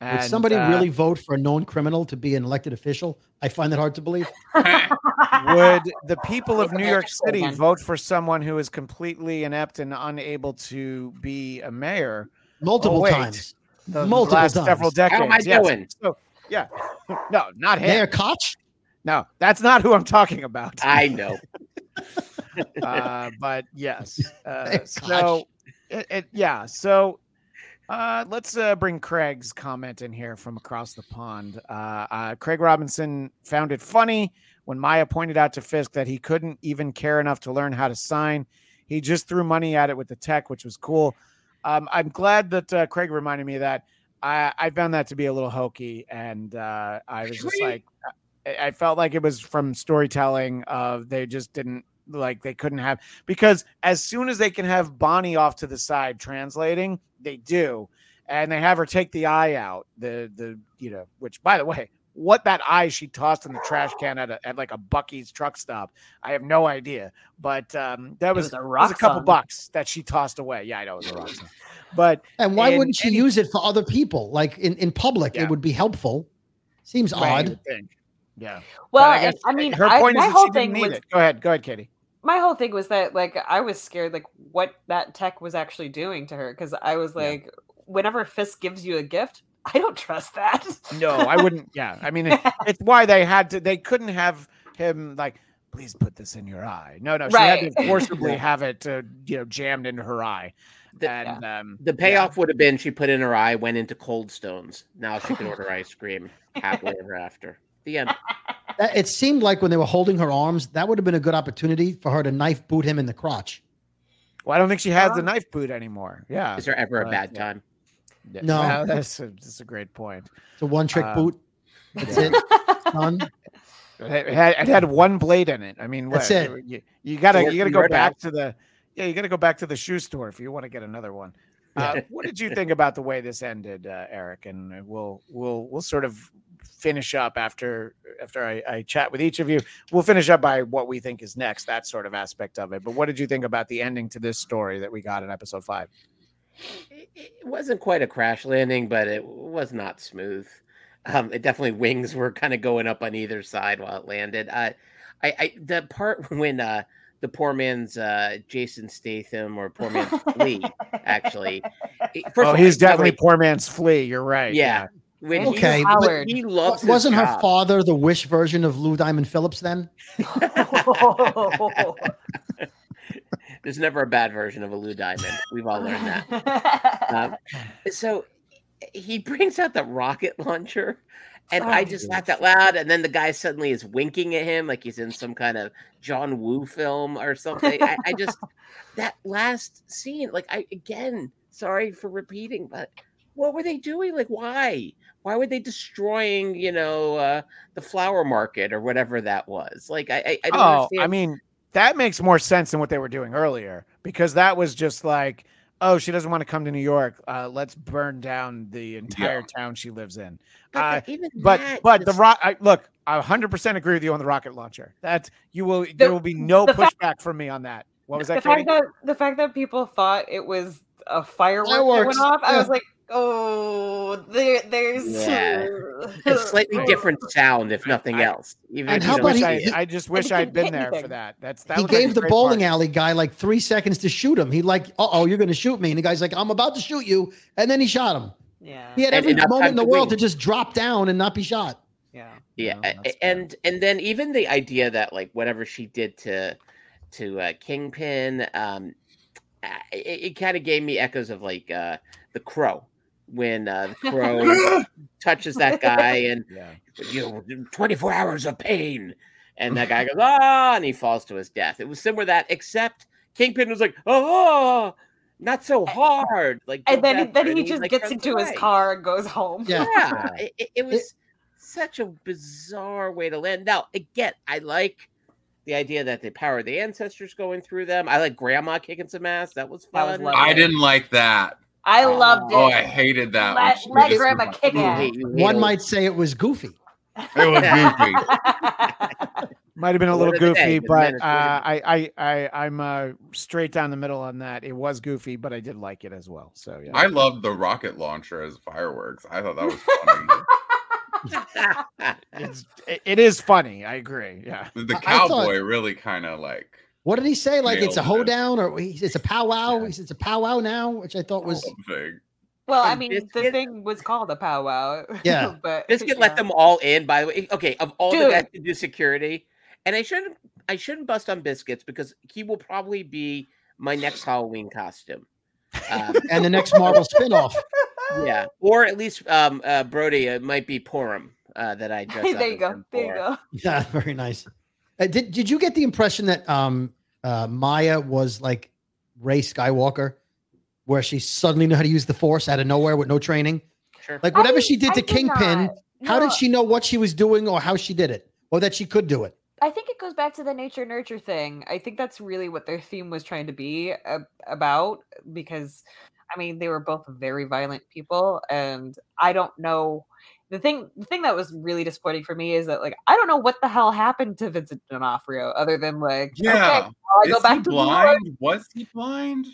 And, would somebody really vote for a known criminal to be an elected official? I find that hard to believe. Would the people of New York City vote for someone who is completely inept and unable to be a mayor? Multiple times. Several decades. How am I doing? So, yeah. No, not him. Mayor Koch? No, that's not who I'm talking about. I know. But yes. So let's bring Craig's comment in here from across the pond. Craig Robinson found it funny when Maya pointed out to Fisk that he couldn't even care enough to learn how to sign. He just threw money at it with the tech, which was cool. I'm glad that Craig reminded me of that. I found that to be a little hokey, and I was just like, I felt like it was from storytelling of they just didn't like they couldn't have, because as soon as they can have Bonnie off to the side translating, they do, and they have her take the eye out, the you know, which by the way, what that eye she tossed in the trash can at like a Buc-ee's truck stop, I have no idea, but that was a couple bucks that she tossed away. Yeah, I know it was a Roxxon, but and why wouldn't she use it for other people, like in public? Yeah. It would be helpful. Seems odd. Yeah. Well, her point is that she didn't need it. Go ahead, Katie. My whole thing was that, like, I was scared, like, what that tech was actually doing to her. Because I was like, whenever Fisk gives you a gift, I don't trust that. No, I wouldn't. Yeah. I mean, it's why they couldn't have him, like, please put this in your eye. No. She had to forcibly have it, jammed into her eye. The payoff would have been she put in her eye, went into Cold Stones. Now she can order ice cream happily ever after. The end. It seemed like when they were holding her arms, that would have been a good opportunity for her to knife boot him in the crotch. Well, I don't think she has the knife boot anymore. Yeah. Is there ever a bad time? Yeah. No. That's a great point. It's a one-trick boot. That's it. Done. It had one blade in it. I mean, that's it. You gotta go back to the shoe store if you want to get another one. What did you think about the way this ended, Eric? And we'll sort of finish up after I chat with each of you. We'll finish up by what we think is next, that sort of aspect of it. But what did you think about the ending to this story that we got in episode 5? It wasn't quite a crash landing, but it was not smooth. It definitely wings were kind of going up on either side while it landed. I the part when the poor man's Jason Statham or poor man's Flea, actually. He's definitely poor man's Flea. You're right. Yeah. When he loves wasn't her job. Father the Wish version of Lou Diamond Phillips then? There's never a bad version of a Lou Diamond. We've all learned that. So he brings out the rocket launcher, and I just laughed out loud. And then the guy suddenly is winking at him like he's in some kind of John Woo film or something. I just that last scene, like sorry for repeating, but what were they doing? Like, why? Why were they destroying, the flower market or whatever that was? Like, I don't understand. I mean, that makes more sense than what they were doing earlier, because that was just like, oh, she doesn't want to come to New York. Let's burn down the entire town she lives in. Look, I 100% agree with you on the rocket launcher. That there will be no pushback from me on that. What was that? The fact that people thought it was a firework that went off. I was like, oh, there's a slightly different sound, if nothing else. Even and if how about I just wish I'd been there for that. That he gave the bowling alley guy like 3 seconds to shoot him. He like, oh, you're going to shoot me, and the guy's like, I'm about to shoot you, and then he shot him. Yeah, he had every moment in the world to just drop down and not be shot. Yeah, no, and then even the idea that like whatever she did to Kingpin, it kind of gave me echoes of like The Crow. When the Crow touches that guy and you know, 24 hours of pain, and that guy goes and he falls to his death. It was similar to that, except Kingpin was like, oh, not so hard. Like, and then he just like, gets into his car and goes home. Yeah, it was such a bizarre way to land. Now again, I like the idea that the power of the ancestors going through them. I like Grandma kicking some ass. That was fun. I didn't like that. I loved it. Oh, I hated that. Let Grandma kick ass. One might say it was goofy. It was goofy. Might have been a little goofy, but I'm straight down the middle on that. It was goofy, but I did like it as well. So yeah. I loved the rocket launcher as fireworks. I thought that was funny. It is funny. I agree. Yeah. The cowboy really kind of like. What did he say? Like it's a hoedown, or it's a powwow. He said it's a powwow now, which I thought was. Well, I mean, the thing was called a powwow. Yeah, but Biscuit let them all in. By the way, okay, of all the guys to do security, and I shouldn't bust on Biscuits because he will probably be my next Halloween costume, and the next Marvel spinoff. Yeah, or at least Brody. It might be Porum that I dress up. There you go. Yeah, very nice. Did you get the impression that Maya was like Rey Skywalker, where she suddenly knew how to use the Force out of nowhere with no training? Sure. Like whatever she did to Kingpin, how did she know what she was doing or how she did it or that she could do it? I think it goes back to the nature nurture thing. I think that's really what their theme was trying to be about, because I mean, they were both very violent people, and I don't know. The thing that was really disappointing for me is that, like, I don't know what the hell happened to Vincent D'Onofrio other than, like, okay, I go back to blind. Was he blind? Like,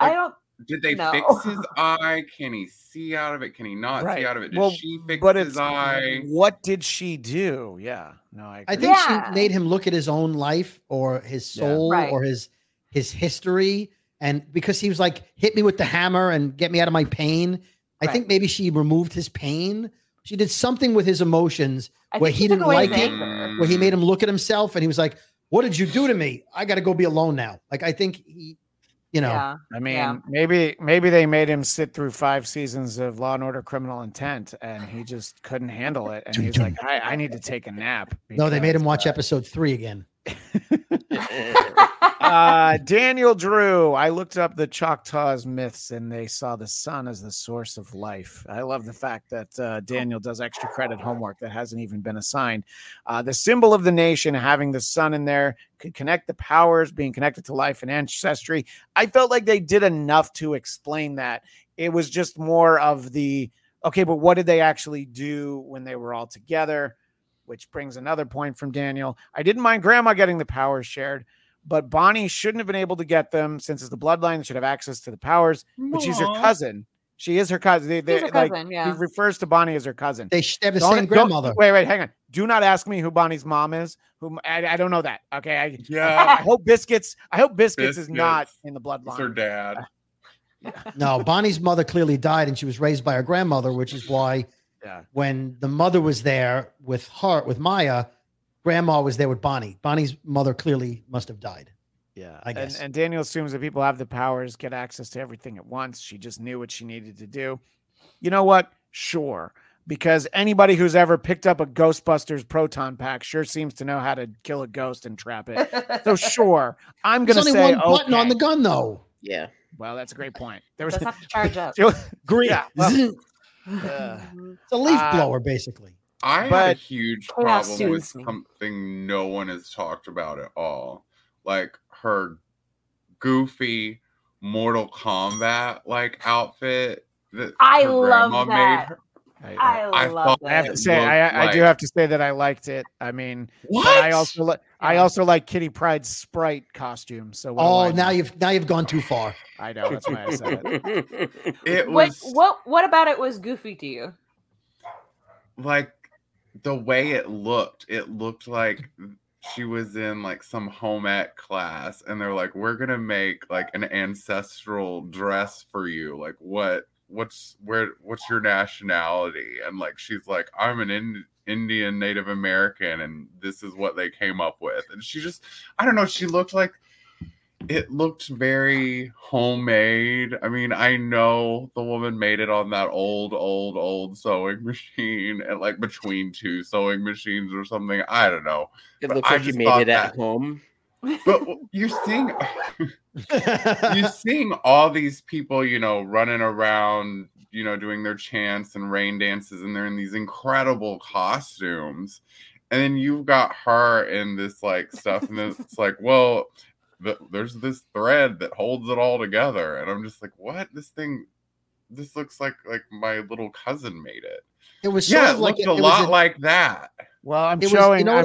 I don't. Did they fix his eye? Can he see out of it? Can he not see out of it? Did she fix his eye? What did she do? Yeah, no, I think she made him look at his own life or his soul or his history, and because he was like, hit me with the hammer and get me out of my pain. I think maybe she removed his pain. She did something with his emotions where he didn't like it, where he made him look at himself and he was like, what did you do to me? I got to go be alone now. Like, I think he, you know. Yeah. I mean, maybe they made him sit through 5 seasons of Law & Order Criminal Intent and he just couldn't handle it. And he's like, I need to take a nap. No, they made him watch episode 3 again. Daniel Drew, I looked up the Choctaw's myths and they saw the sun as the source of life. I love the fact that Daniel does extra credit homework that hasn't even been assigned. The symbol of the nation, having the sun in there, could connect the powers, being connected to life and ancestry. I felt like they did enough to explain that. It was just more of the, okay, but what did they actually do when they were all together? Which brings another point from Daniel. I didn't mind Grandma getting the powers shared, but Bonnie shouldn't have been able to get them since it's the bloodline that should have access to the powers. But she's her cousin. She is her cousin. She's her cousin, like, yeah. He refers to Bonnie as her cousin. They have the same grandmother. Wait, hang on. Do not ask me who Bonnie's mom is. I don't know that. Okay. I hope Biscuits. I hope Biscuits is not in the bloodline. It's her dad. No, Bonnie's mother clearly died, and she was raised by her grandmother, which is why when the mother was there with Maya, Grandma was there with Bonnie. Bonnie's mother clearly must have died. Yeah, I guess. And Daniel assumes that people have the powers, get access to everything at once. She just knew what she needed to do. You know what? Sure. Because anybody who's ever picked up a Ghostbusters proton pack sure seems to know how to kill a ghost and trap it. So sure. I'm going to say only one button on the gun, though. Yeah. Well, that's a great point. There was have to charge up. Green. Yeah, well, it's a leaf blower, basically. I had a huge problem with something no one has talked about at all. Like her goofy Mortal Kombat outfit that I love that. I do have to say that I liked it. I mean, what? I also like Kitty Pryde's Sprite costume. So now you've gone too far. I know, that's why I said it. What about it was goofy to you? like the way it looked like she was in like some home ec class and they're like, we're gonna make like an ancestral dress for you. Like what's your nationality? And like, she's like, I'm an Indian Native American and this is what they came up with. And she just, I don't know. She looked like, it looked very homemade. I mean, I know the woman made it on that old sewing machine and like between two sewing machines or something. I don't know. It looks like you made it at home. But you're seeing all these people, you know, running around, you know, doing their chants and rain dances, and they're in these incredible costumes. And then you've got her in this like stuff, and then it's like, well, there's this thread that holds it all together, and I'm just like, what? This looks like my little cousin made it. It was sort of like like that. Well, I'm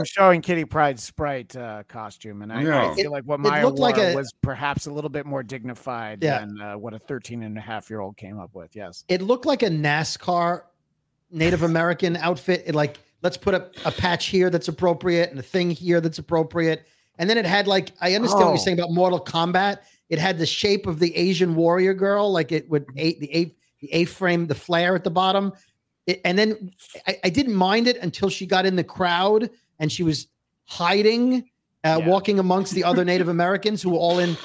showing Kitty Pryde's Sprite costume, and I feel like what Maya wore was perhaps a little bit more dignified than what a 13-and-a-half-year-old came up with. Yes, it looked like a NASCAR Native American outfit. It, like, let's put a patch here that's appropriate and a thing here that's appropriate. And then it had, like, I understand what you're saying about Mortal Kombat. It had the shape of the Asian warrior girl, like it would the A-frame, the flare at the bottom. And then I didn't mind it until she got in the crowd and she was hiding, walking amongst the other Native Americans who were all in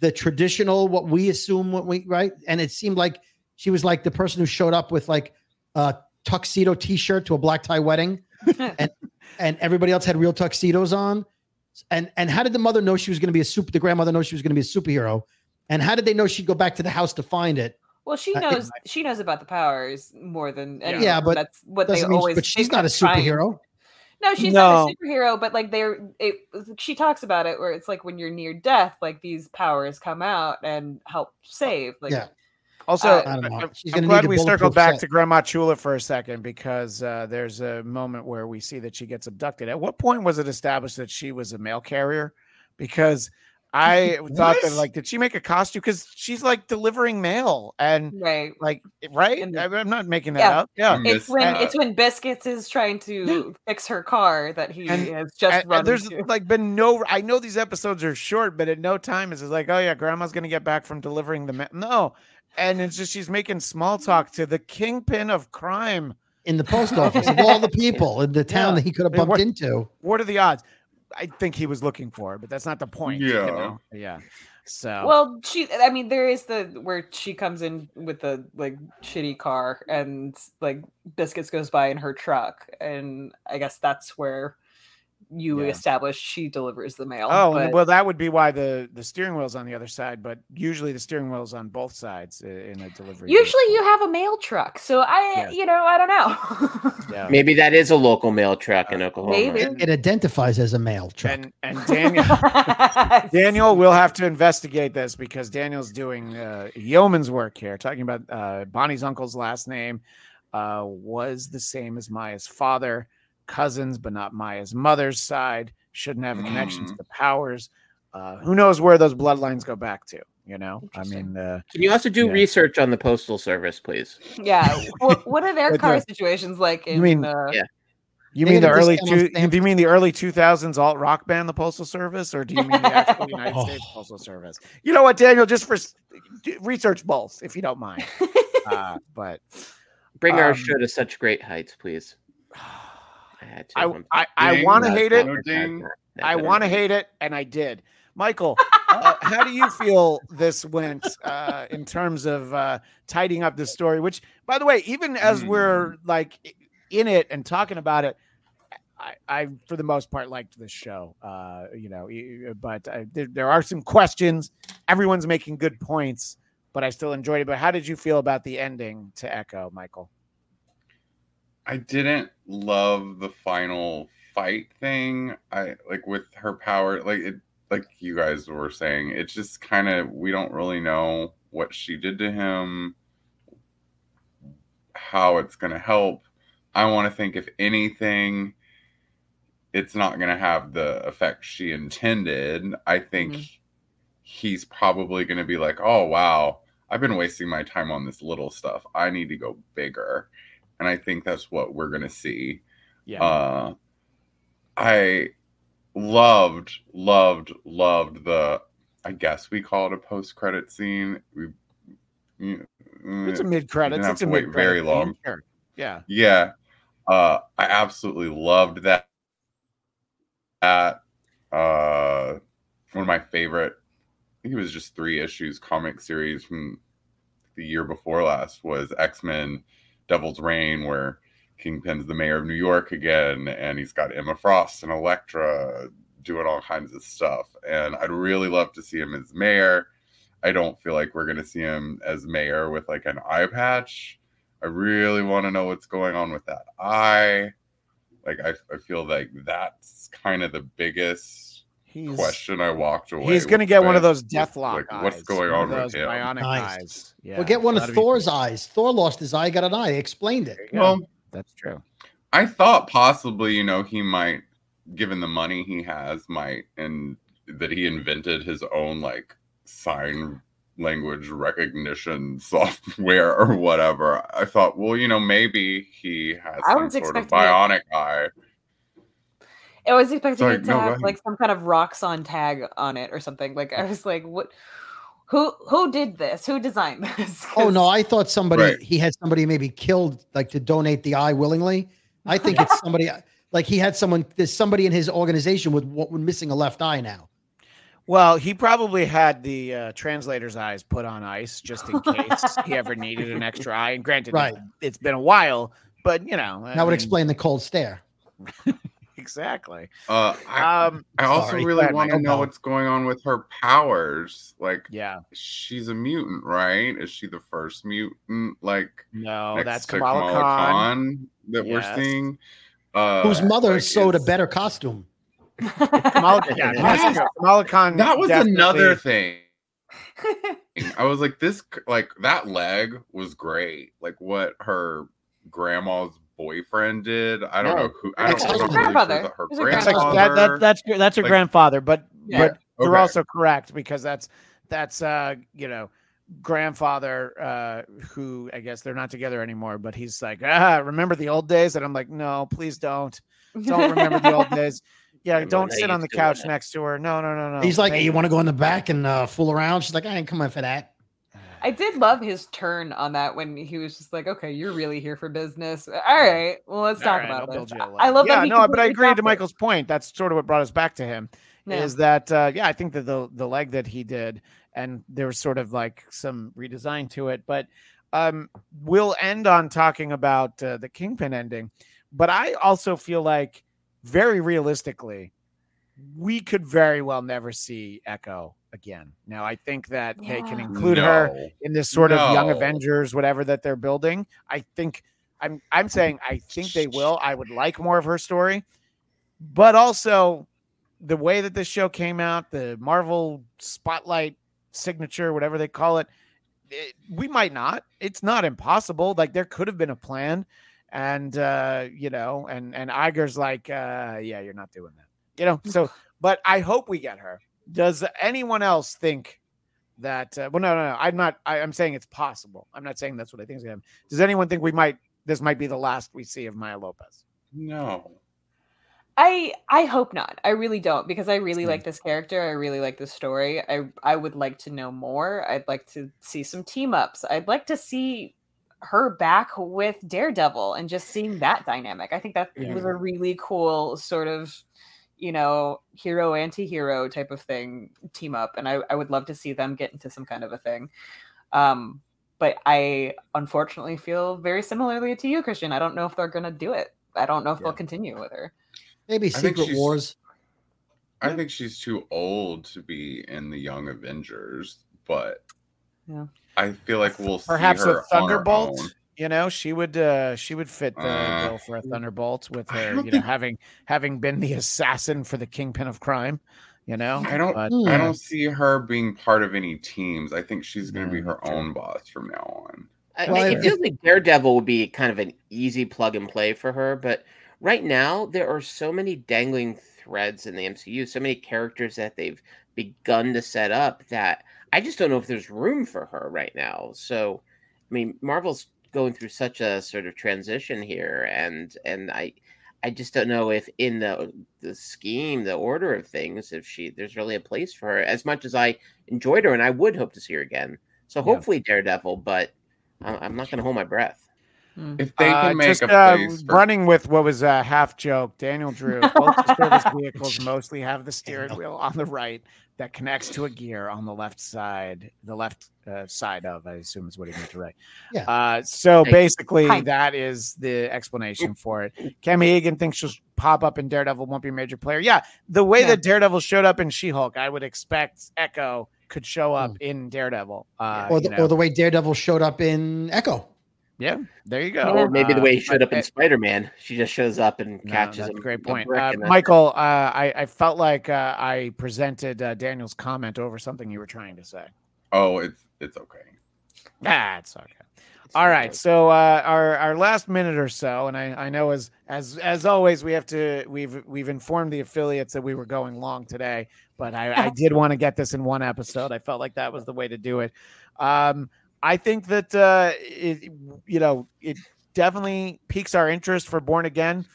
the traditional, what we assume, right? And it seemed like she was like the person who showed up with like a tuxedo T-shirt to a black tie wedding, and everybody else had real tuxedos on. And how did the mother know she was going to be the grandmother know she was going to be a superhero? And how did they know she'd go back to the house to find it? Well, she knows about the powers more than anyone. Yeah, but that's what they always. But she's not a superhero. No, she's not a superhero. But like she talks about it where it's like when you're near death, like these powers come out and help save. Like, yeah. Also, I'm glad we circled back to Grandma Chula for a second because there's a moment where we see that she gets abducted. At what point was it established that she was a mail carrier? Because I thought that, like, did she make a costume? Because she's like delivering mail and right? And I'm not making that up. Yeah, it's when Biscuits is trying to fix her car that he has just run. And there's like been no. I know these episodes are short, but at no time is it like, oh yeah, Grandma's gonna get back from delivering the mail. No. And it's just she's making small talk to the kingpin of crime in the post office of all the people in the town that he could have bumped into. What are the odds? I think he was looking for her, but that's not the point. Yeah. You know? Yeah. So, well, there is where she comes in with the like shitty car and like Biscuits goes by in her truck. And I guess that's where you establish she delivers the mail. Oh, but... well, that would be why the steering wheel's on the other side, but usually the steering wheel's on both sides in a delivery. Usually you have a mail truck, so I don't know. Yeah. Maybe that is a local mail truck in Oklahoma. Maybe. It identifies as a mail truck. And Daniel, we'll have to investigate this because Daniel's doing yeoman's work here, talking about Bonnie's uncle's last name was the same as Maya's father. Cousins, but not Maya's mother's side, shouldn't have a connection to the powers. Who knows where those bloodlines go back to? You know, I mean, can you also do research on the postal service, please? Yeah, what are their car situations like? In, Do you mean the early 2000s alt rock band, the Postal Service, or do you mean the actual United States Postal Service? You know what, Daniel? Just for research both, if you don't mind. But bring our show to such great heights, please. I want to hate it. I want to hate it, and I did. Michael, how do you feel this went in terms of tidying up this story? Which, by the way, even as we're like in it and talking about it, I for the most part liked this show. But there are some questions. Everyone's making good points, but I still enjoyed it. But how did you feel about the ending to Echo, Michael? I didn't love the final fight thing. I like with her power, like it, like you guys were saying, it's just kind of, we don't really know what she did to him, how it's going to help. I want to think if anything, it's not going to have the effect she intended. I think he's probably going to be like, oh wow, I've been wasting my time on this little stuff. I need to go bigger. And I think that's what we're going to see. Yeah. I loved the, I guess we call it a post-credit scene. It's a mid-credits. It's a mid-credit. Wait very long. Sure. Yeah. Yeah. I absolutely loved that. One of my favorite, I think it was just 3 issues comic series from the year before last was X-Men Devil's Reign, where Kingpin's the mayor of New York again, and he's got Emma Frost and Elektra doing all kinds of stuff. And I'd really love to see him as mayor. I don't feel like we're going to see him as mayor with like an eye patch. I really want to know what's going on with that eye. Like, I feel like that's kind of the biggest question I walked away. He's going to get one of those Deathlock eyes. What's going on with him? Bionic eyes. Yeah, we'll get one of Thor's eyes. Thor lost his eye, got an eye. He explained it. Well, that's true. I thought possibly, you know, he might, given the money he has, and that he invented his own like sign language recognition software or whatever. I thought, well, you know, maybe he has some sort of bionic eye. I was expecting it to have like some kind of Roxxon tag on it or something. Like, I was like, what? Who did this? Who designed this? Oh no, I thought somebody. Right. He had somebody maybe killed, like to donate the eye willingly. I think it's somebody. Like he had someone. There's somebody in his organization with what we're missing a left eye now. Well, he probably had the translator's eyes put on ice just in case he ever needed an extra eye. And granted, it's been a while, but you know, that would explain the cold stare. Exactly. I also really want to know what's going on with her powers. Like, yeah, she's a mutant, right? Is she the first mutant? Like, no, that's Kamala Khan that we're seeing. Whose mother sewed a better costume. Kamala Khan. That was another thing. I was like, this, like that leg was great. Like what her grandma's boyfriend did. I don't know who. I don't know grandfather. Her grandfather. That's her like, grandfather. But you're also correct because that's you know, grandfather who I guess they're not together anymore. But he's like, remember the old days? And I'm like, no, please don't remember the old days. Yeah, don't sit on the couch next to her. No. He's like, hey, you want to go in the back and fool around? She's like, I ain't coming for that. I did love his turn on that when he was just like, okay, you're really here for business. All right, well, let's talk about this. I love that. Yeah, no, but I agree to Michael's point. That's sort of what brought us back to him is that, I think that the leg that he did, and there was sort of like some redesign to it. But we'll end on talking about the Kingpin ending. But I also feel like, very realistically, we could very well never see Echo again. Now, I think that they can include her in this sort of Young Avengers, whatever that they're building. I think I'm saying I think they will. I would like more of her story, but also the way that this show came out, the Marvel Spotlight signature, whatever they call it, we might not. It's not impossible. Like there could have been a plan. And, you know, and Iger's like, yeah, you're not doing that, you know? So, but I hope we get her. Does anyone else think that, well, no, I'm saying it's possible. I'm not saying that's what I think is going to happen. Does anyone think this might be the last we see of Maya Lopez? No. I hope not. I really don't, because I really like this character. I really like this story. I would like to know more. I'd like to see some team ups. I'd like to see her back with Daredevil and just seeing that dynamic. I think that was a really cool sort of, you know, hero anti-hero type of thing team up. And I would love to see them get into some kind of a thing. But I unfortunately feel very similarly to you, Christian. I don't know if they're going to do it. I don't know if they'll continue with her. Maybe Secret Wars. I think she's too old to be in the Young Avengers, but I feel like we'll perhaps see her a Thunderbolt. You know, she would fit the bill for a Thunderbolt with her, you know, having been the assassin for the Kingpin of crime. You know, I don't see her being part of any teams. I think she's going to be her own boss from now on. It feels like Daredevil would be kind of an easy plug and play for her, but right now there are so many dangling threads in the MCU, so many characters that they've begun to set up that I just don't know if there's room for her right now. So, I mean, Marvel's going through such a sort of transition here, and I just don't know if in the scheme, the order of things, if there's really a place for her. As much as I enjoyed her, and I would hope to see her again. So hopefully Daredevil, but I'm not going to hold my breath. If they can make a place for... running with what was a half joke, Daniel Drew, both the service vehicles mostly have the steering wheel on the right that connects to a gear on the left side, I assume is what he meant to write. Yeah. So basically that is the explanation for it. Cami Egan thinks she'll pop up in Daredevil, won't be a major player. Yeah. The way that Daredevil showed up in She-Hulk, I would expect Echo could show up in Daredevil. Or the way Daredevil showed up in Echo. Yeah, there you go. Or maybe the way he showed up in Spider-Man. She just shows up and catches him. Great point. Michael, I felt like I presented Daniel's comment over something you were trying to say. Oh, it's okay. It's okay. All right, so our last minute or so, and I know as always we've informed the affiliates that we were going long today, but I did want to get this in one episode. I felt like that was the way to do it. I think that it definitely piques our interest for Born Again.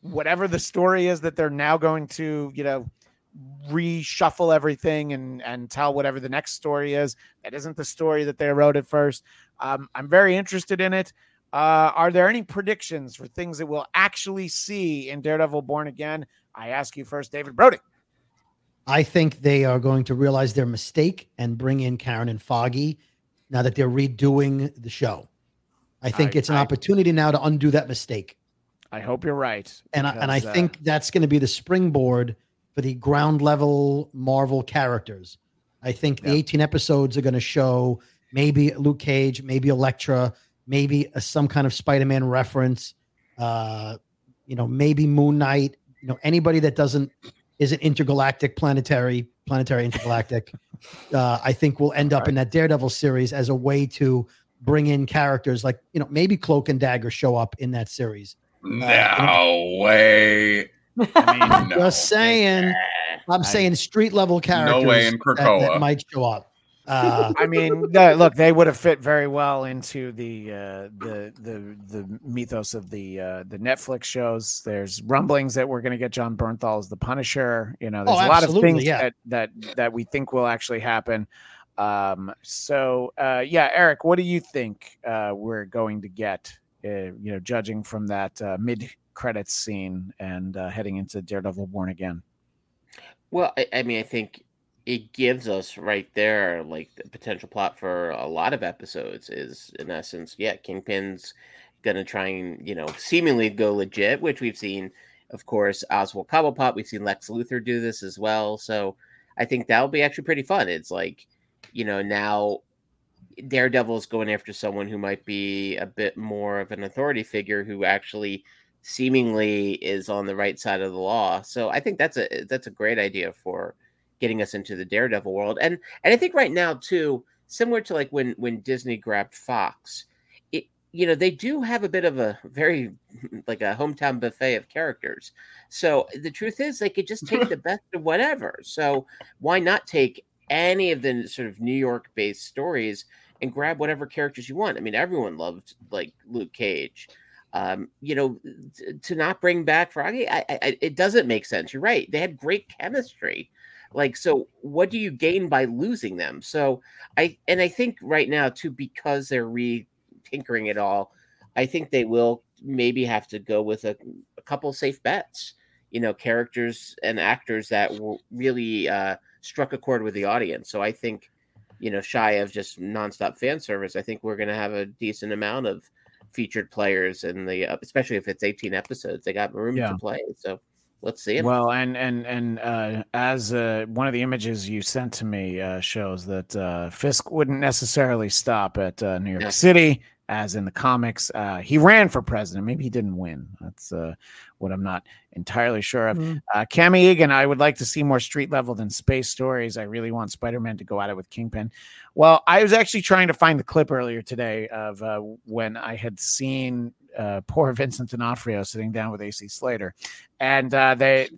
Whatever the story is that they're now going to, reshuffle everything and tell whatever the next story is that isn't the story that they wrote at first. I'm very interested in it. Are there any predictions for things that we'll actually see in Daredevil: Born Again? I ask you first, David Brody. I think they are going to realize their mistake and bring in Karen and Foggy. Now that they're redoing the show, I think it's an opportunity now to undo that mistake. I hope you're right. And I think that's going to be the springboard for the ground level Marvel characters. I think the 18 episodes are going to show maybe Luke Cage, maybe Elektra, maybe some kind of Spider-Man reference, maybe Moon Knight, anybody that isn't intergalactic, planetary intergalactic. I think we'll end up in that Daredevil series as a way to bring in characters like, maybe Cloak and Dagger show up in that series. No way. I mean, just saying. I'm saying street level characters. No way in Krakoa that might show up. I mean, look, they would have fit very well into the mythos of the Netflix shows. There's rumblings that we're going to get John Bernthal as the Punisher. There's a lot of things that we think will actually happen. Eric, what do you think we're going to get? Judging from that mid-credits scene and heading into Daredevil: Born Again. Well, I think it gives us right there, like, the potential plot for a lot of episodes is, in essence, Kingpin's going to try and, seemingly go legit, which we've seen, of course, Oswald Cobblepot. We've seen Lex Luthor do this as well. So I think that'll be actually pretty fun. It's like, now Daredevil's going after someone who might be a bit more of an authority figure who actually seemingly is on the right side of the law. So I think that's a great idea for getting us into the Daredevil world. And I think right now too, similar to like when Disney grabbed Fox, they do have a bit of a very like a hometown buffet of characters. So the truth is they could just take the best of whatever. So why not take any of the sort of New York based stories and grab whatever characters you want? I mean, everyone loved like Luke Cage. To not bring back Froggy, it doesn't make sense. You're right. They had great chemistry. Like, so what do you gain by losing them? So I think right now too, because they're re-tinkering it all, I think they will maybe have to go with a couple safe bets, characters and actors that really struck a chord with the audience. So I think, shy of just nonstop fan service, I think we're going to have a decent amount of featured players in the, especially if it's 18 episodes, they got room to play. So let's see it. Well, and as one of the images you sent to me shows that Fisk wouldn't necessarily stop at New York City, as in the comics. He ran for president. Maybe he didn't win. That's what I'm not entirely sure of. Mm-hmm. Cami Egan, I would like to see more street level than space stories. I really want Spider-Man to go at it with Kingpin. Well, I was actually trying to find the clip earlier today of when I had seen poor Vincent D'Onofrio sitting down with AC Slater, and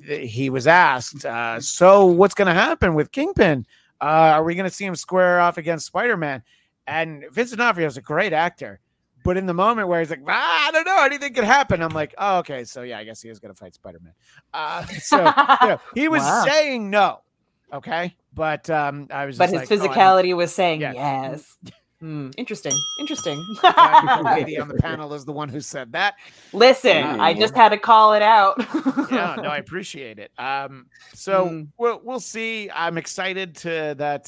he was asked, so what's going to happen with Kingpin? Are we going to see him square off against Spider-Man? And Vincent D'Onofrio is a great actor, But in the moment where he's like, I don't know, anything could happen, I'm like, oh, okay, so yeah, I guess he is going to fight Spider-Man. He was saying no, okay? But I was. But just his physicality was saying yes. Interesting. The lady on the panel is the one who said that. Listen, I just had to call it out. I appreciate it. We'll see. I'm excited that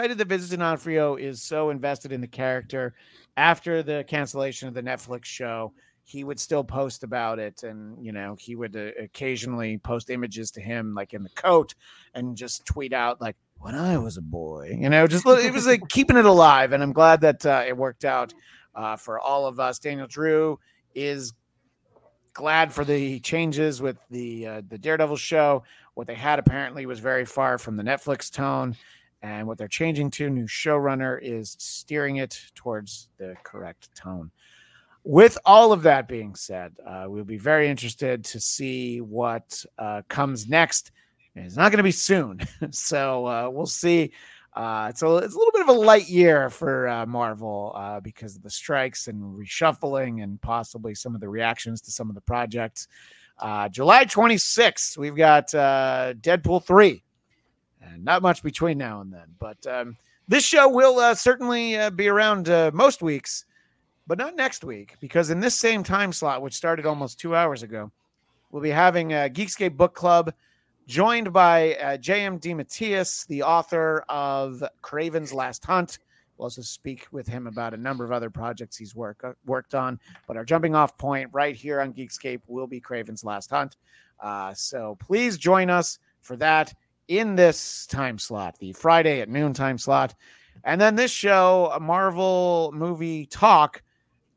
Vincent D'Onofrio is so invested in the character. After the cancellation of the Netflix show, he would still post about it, and he would occasionally post images to him, like in the coat, and just tweet out like, when I was a boy, it was like keeping it alive. And I'm glad that it worked out for all of us. Daniel Drew is glad for the changes with the Daredevil show. What they had apparently was very far from the Netflix tone, and what they're changing to, new showrunner is steering it towards the correct tone. With all of that being said, we'll be very interested to see what comes next. It's not going to be soon, so we'll see. It's a little bit of a light year for Marvel because of the strikes and reshuffling and possibly some of the reactions to some of the projects. July 26th, we've got Deadpool 3. And not much between now and then. But this show will certainly be around most weeks, but not next week, because in this same time slot, which started almost 2 hours ago, we'll be having a Geekscape Book Club, joined by J.M. DiMatteis, the author of Craven's Last Hunt. We'll also speak with him about a number of other projects he's worked on. But our jumping off point right here on Geekscape will be Craven's Last Hunt. So please join us for that in this time slot, the Friday at noon time slot. And then this show, Marvel Movie Talk,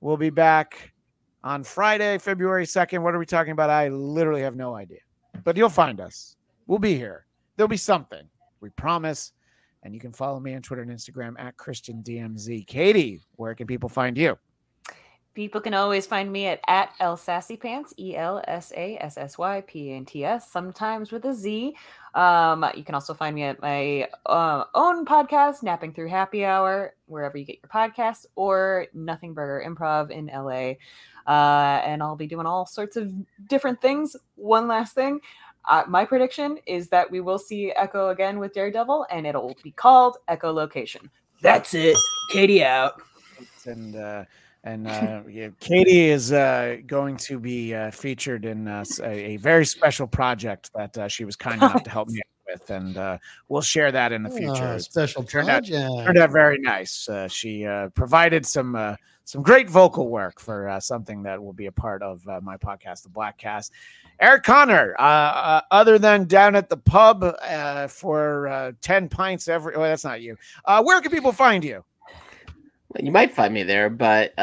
will be back on Friday, February 2nd. What are we talking about? I literally have no idea. But you'll find us. We'll be here. There'll be something. We promise. And you can follow me on Twitter and Instagram at ChristianDMZ. Katie, where can people find you? People can always find me at ElSassyPants, ElSassyPants, sometimes with a Z. You can also find me at my own podcast, Napping Through Happy Hour, wherever you get your podcasts, or Nothing Burger Improv in LA. And I'll be doing all sorts of different things. One last thing. My prediction is that we will see Echo again with Daredevil, and it'll be called Echolocation. That's it. Katie out. And Katie is going to be featured in a very special project that she was kind enough to help me out with, and we'll share that in the future. Special project turned out very nice. She provided some great vocal work for something that will be a part of my podcast, The Black Cast. Eric Conner, other than down at the pub for 10 pints every. Oh, that's not you. Where can people find you? You might find me there, but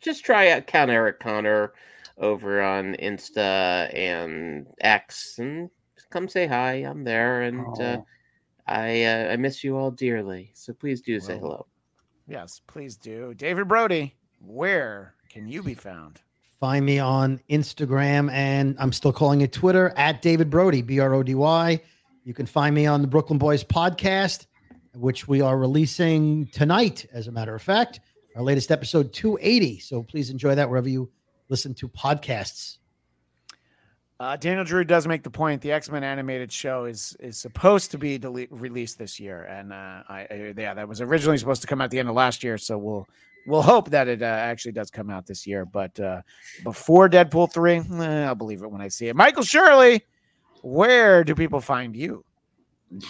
just try out Count Eric Conner over on Insta and X, and come say hi. I'm there, and I miss you all dearly. So please do say hello. Yes, please do. David Brody, where can you be found? Find me on Instagram, and I'm still calling it Twitter, at David Brody, Brody. You can find me on the Brooklyn Boys podcast, which we are releasing tonight, as a matter of fact, our latest episode 280. So please enjoy that wherever you listen to podcasts. Daniel Drew does make the point. The X-Men animated show is supposed to be released this year. And that was originally supposed to come out the end of last year. So we'll hope that it actually does come out this year. But before Deadpool 3, I'll believe it when I see it. Michael Shirley, where do people find you?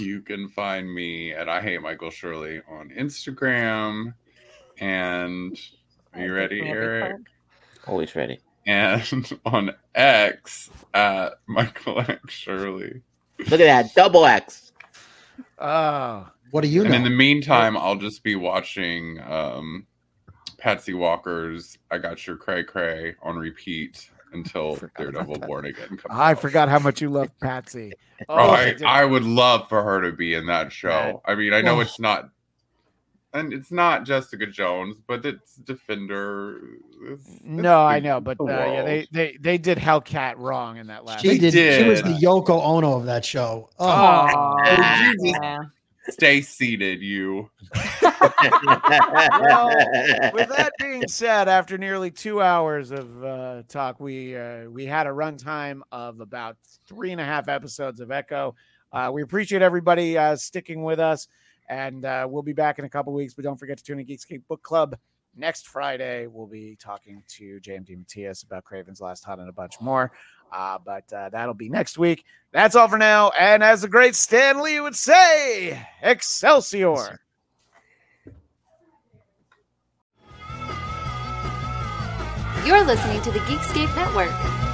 You can find me at I Hate Michael Shirley on Instagram. And are you ready, Eric? Always ready. And on X at Michael X Shirley. Look at that. Double X. What do you know? And in the meantime, I'll just be watching Patsy Walker's I Got Your Cray Cray on repeat until Daredevil Born Again comes out. I forgot how much you love Patsy. I would love for her to be in that show. Right. I mean, I know it's not Jessica Jones, but it's Defender. I know, but they did Hellcat wrong in that last. She was the Yoko Ono of that show. Oh, Stay seated, you. Well, with that being said, after nearly 2 hours of talk, we had a runtime of about 3.5 episodes of Echo. We appreciate everybody sticking with us, and we'll be back in a couple weeks. But don't forget to tune in Geekscape Book Club next Friday. We'll be talking to J.M. DiMatteis about Craven's Last Hunt and a bunch more. But that'll be next week. That's all for now. And as the great Stan Lee would say, Excelsior. You're listening to the Geekscape Network.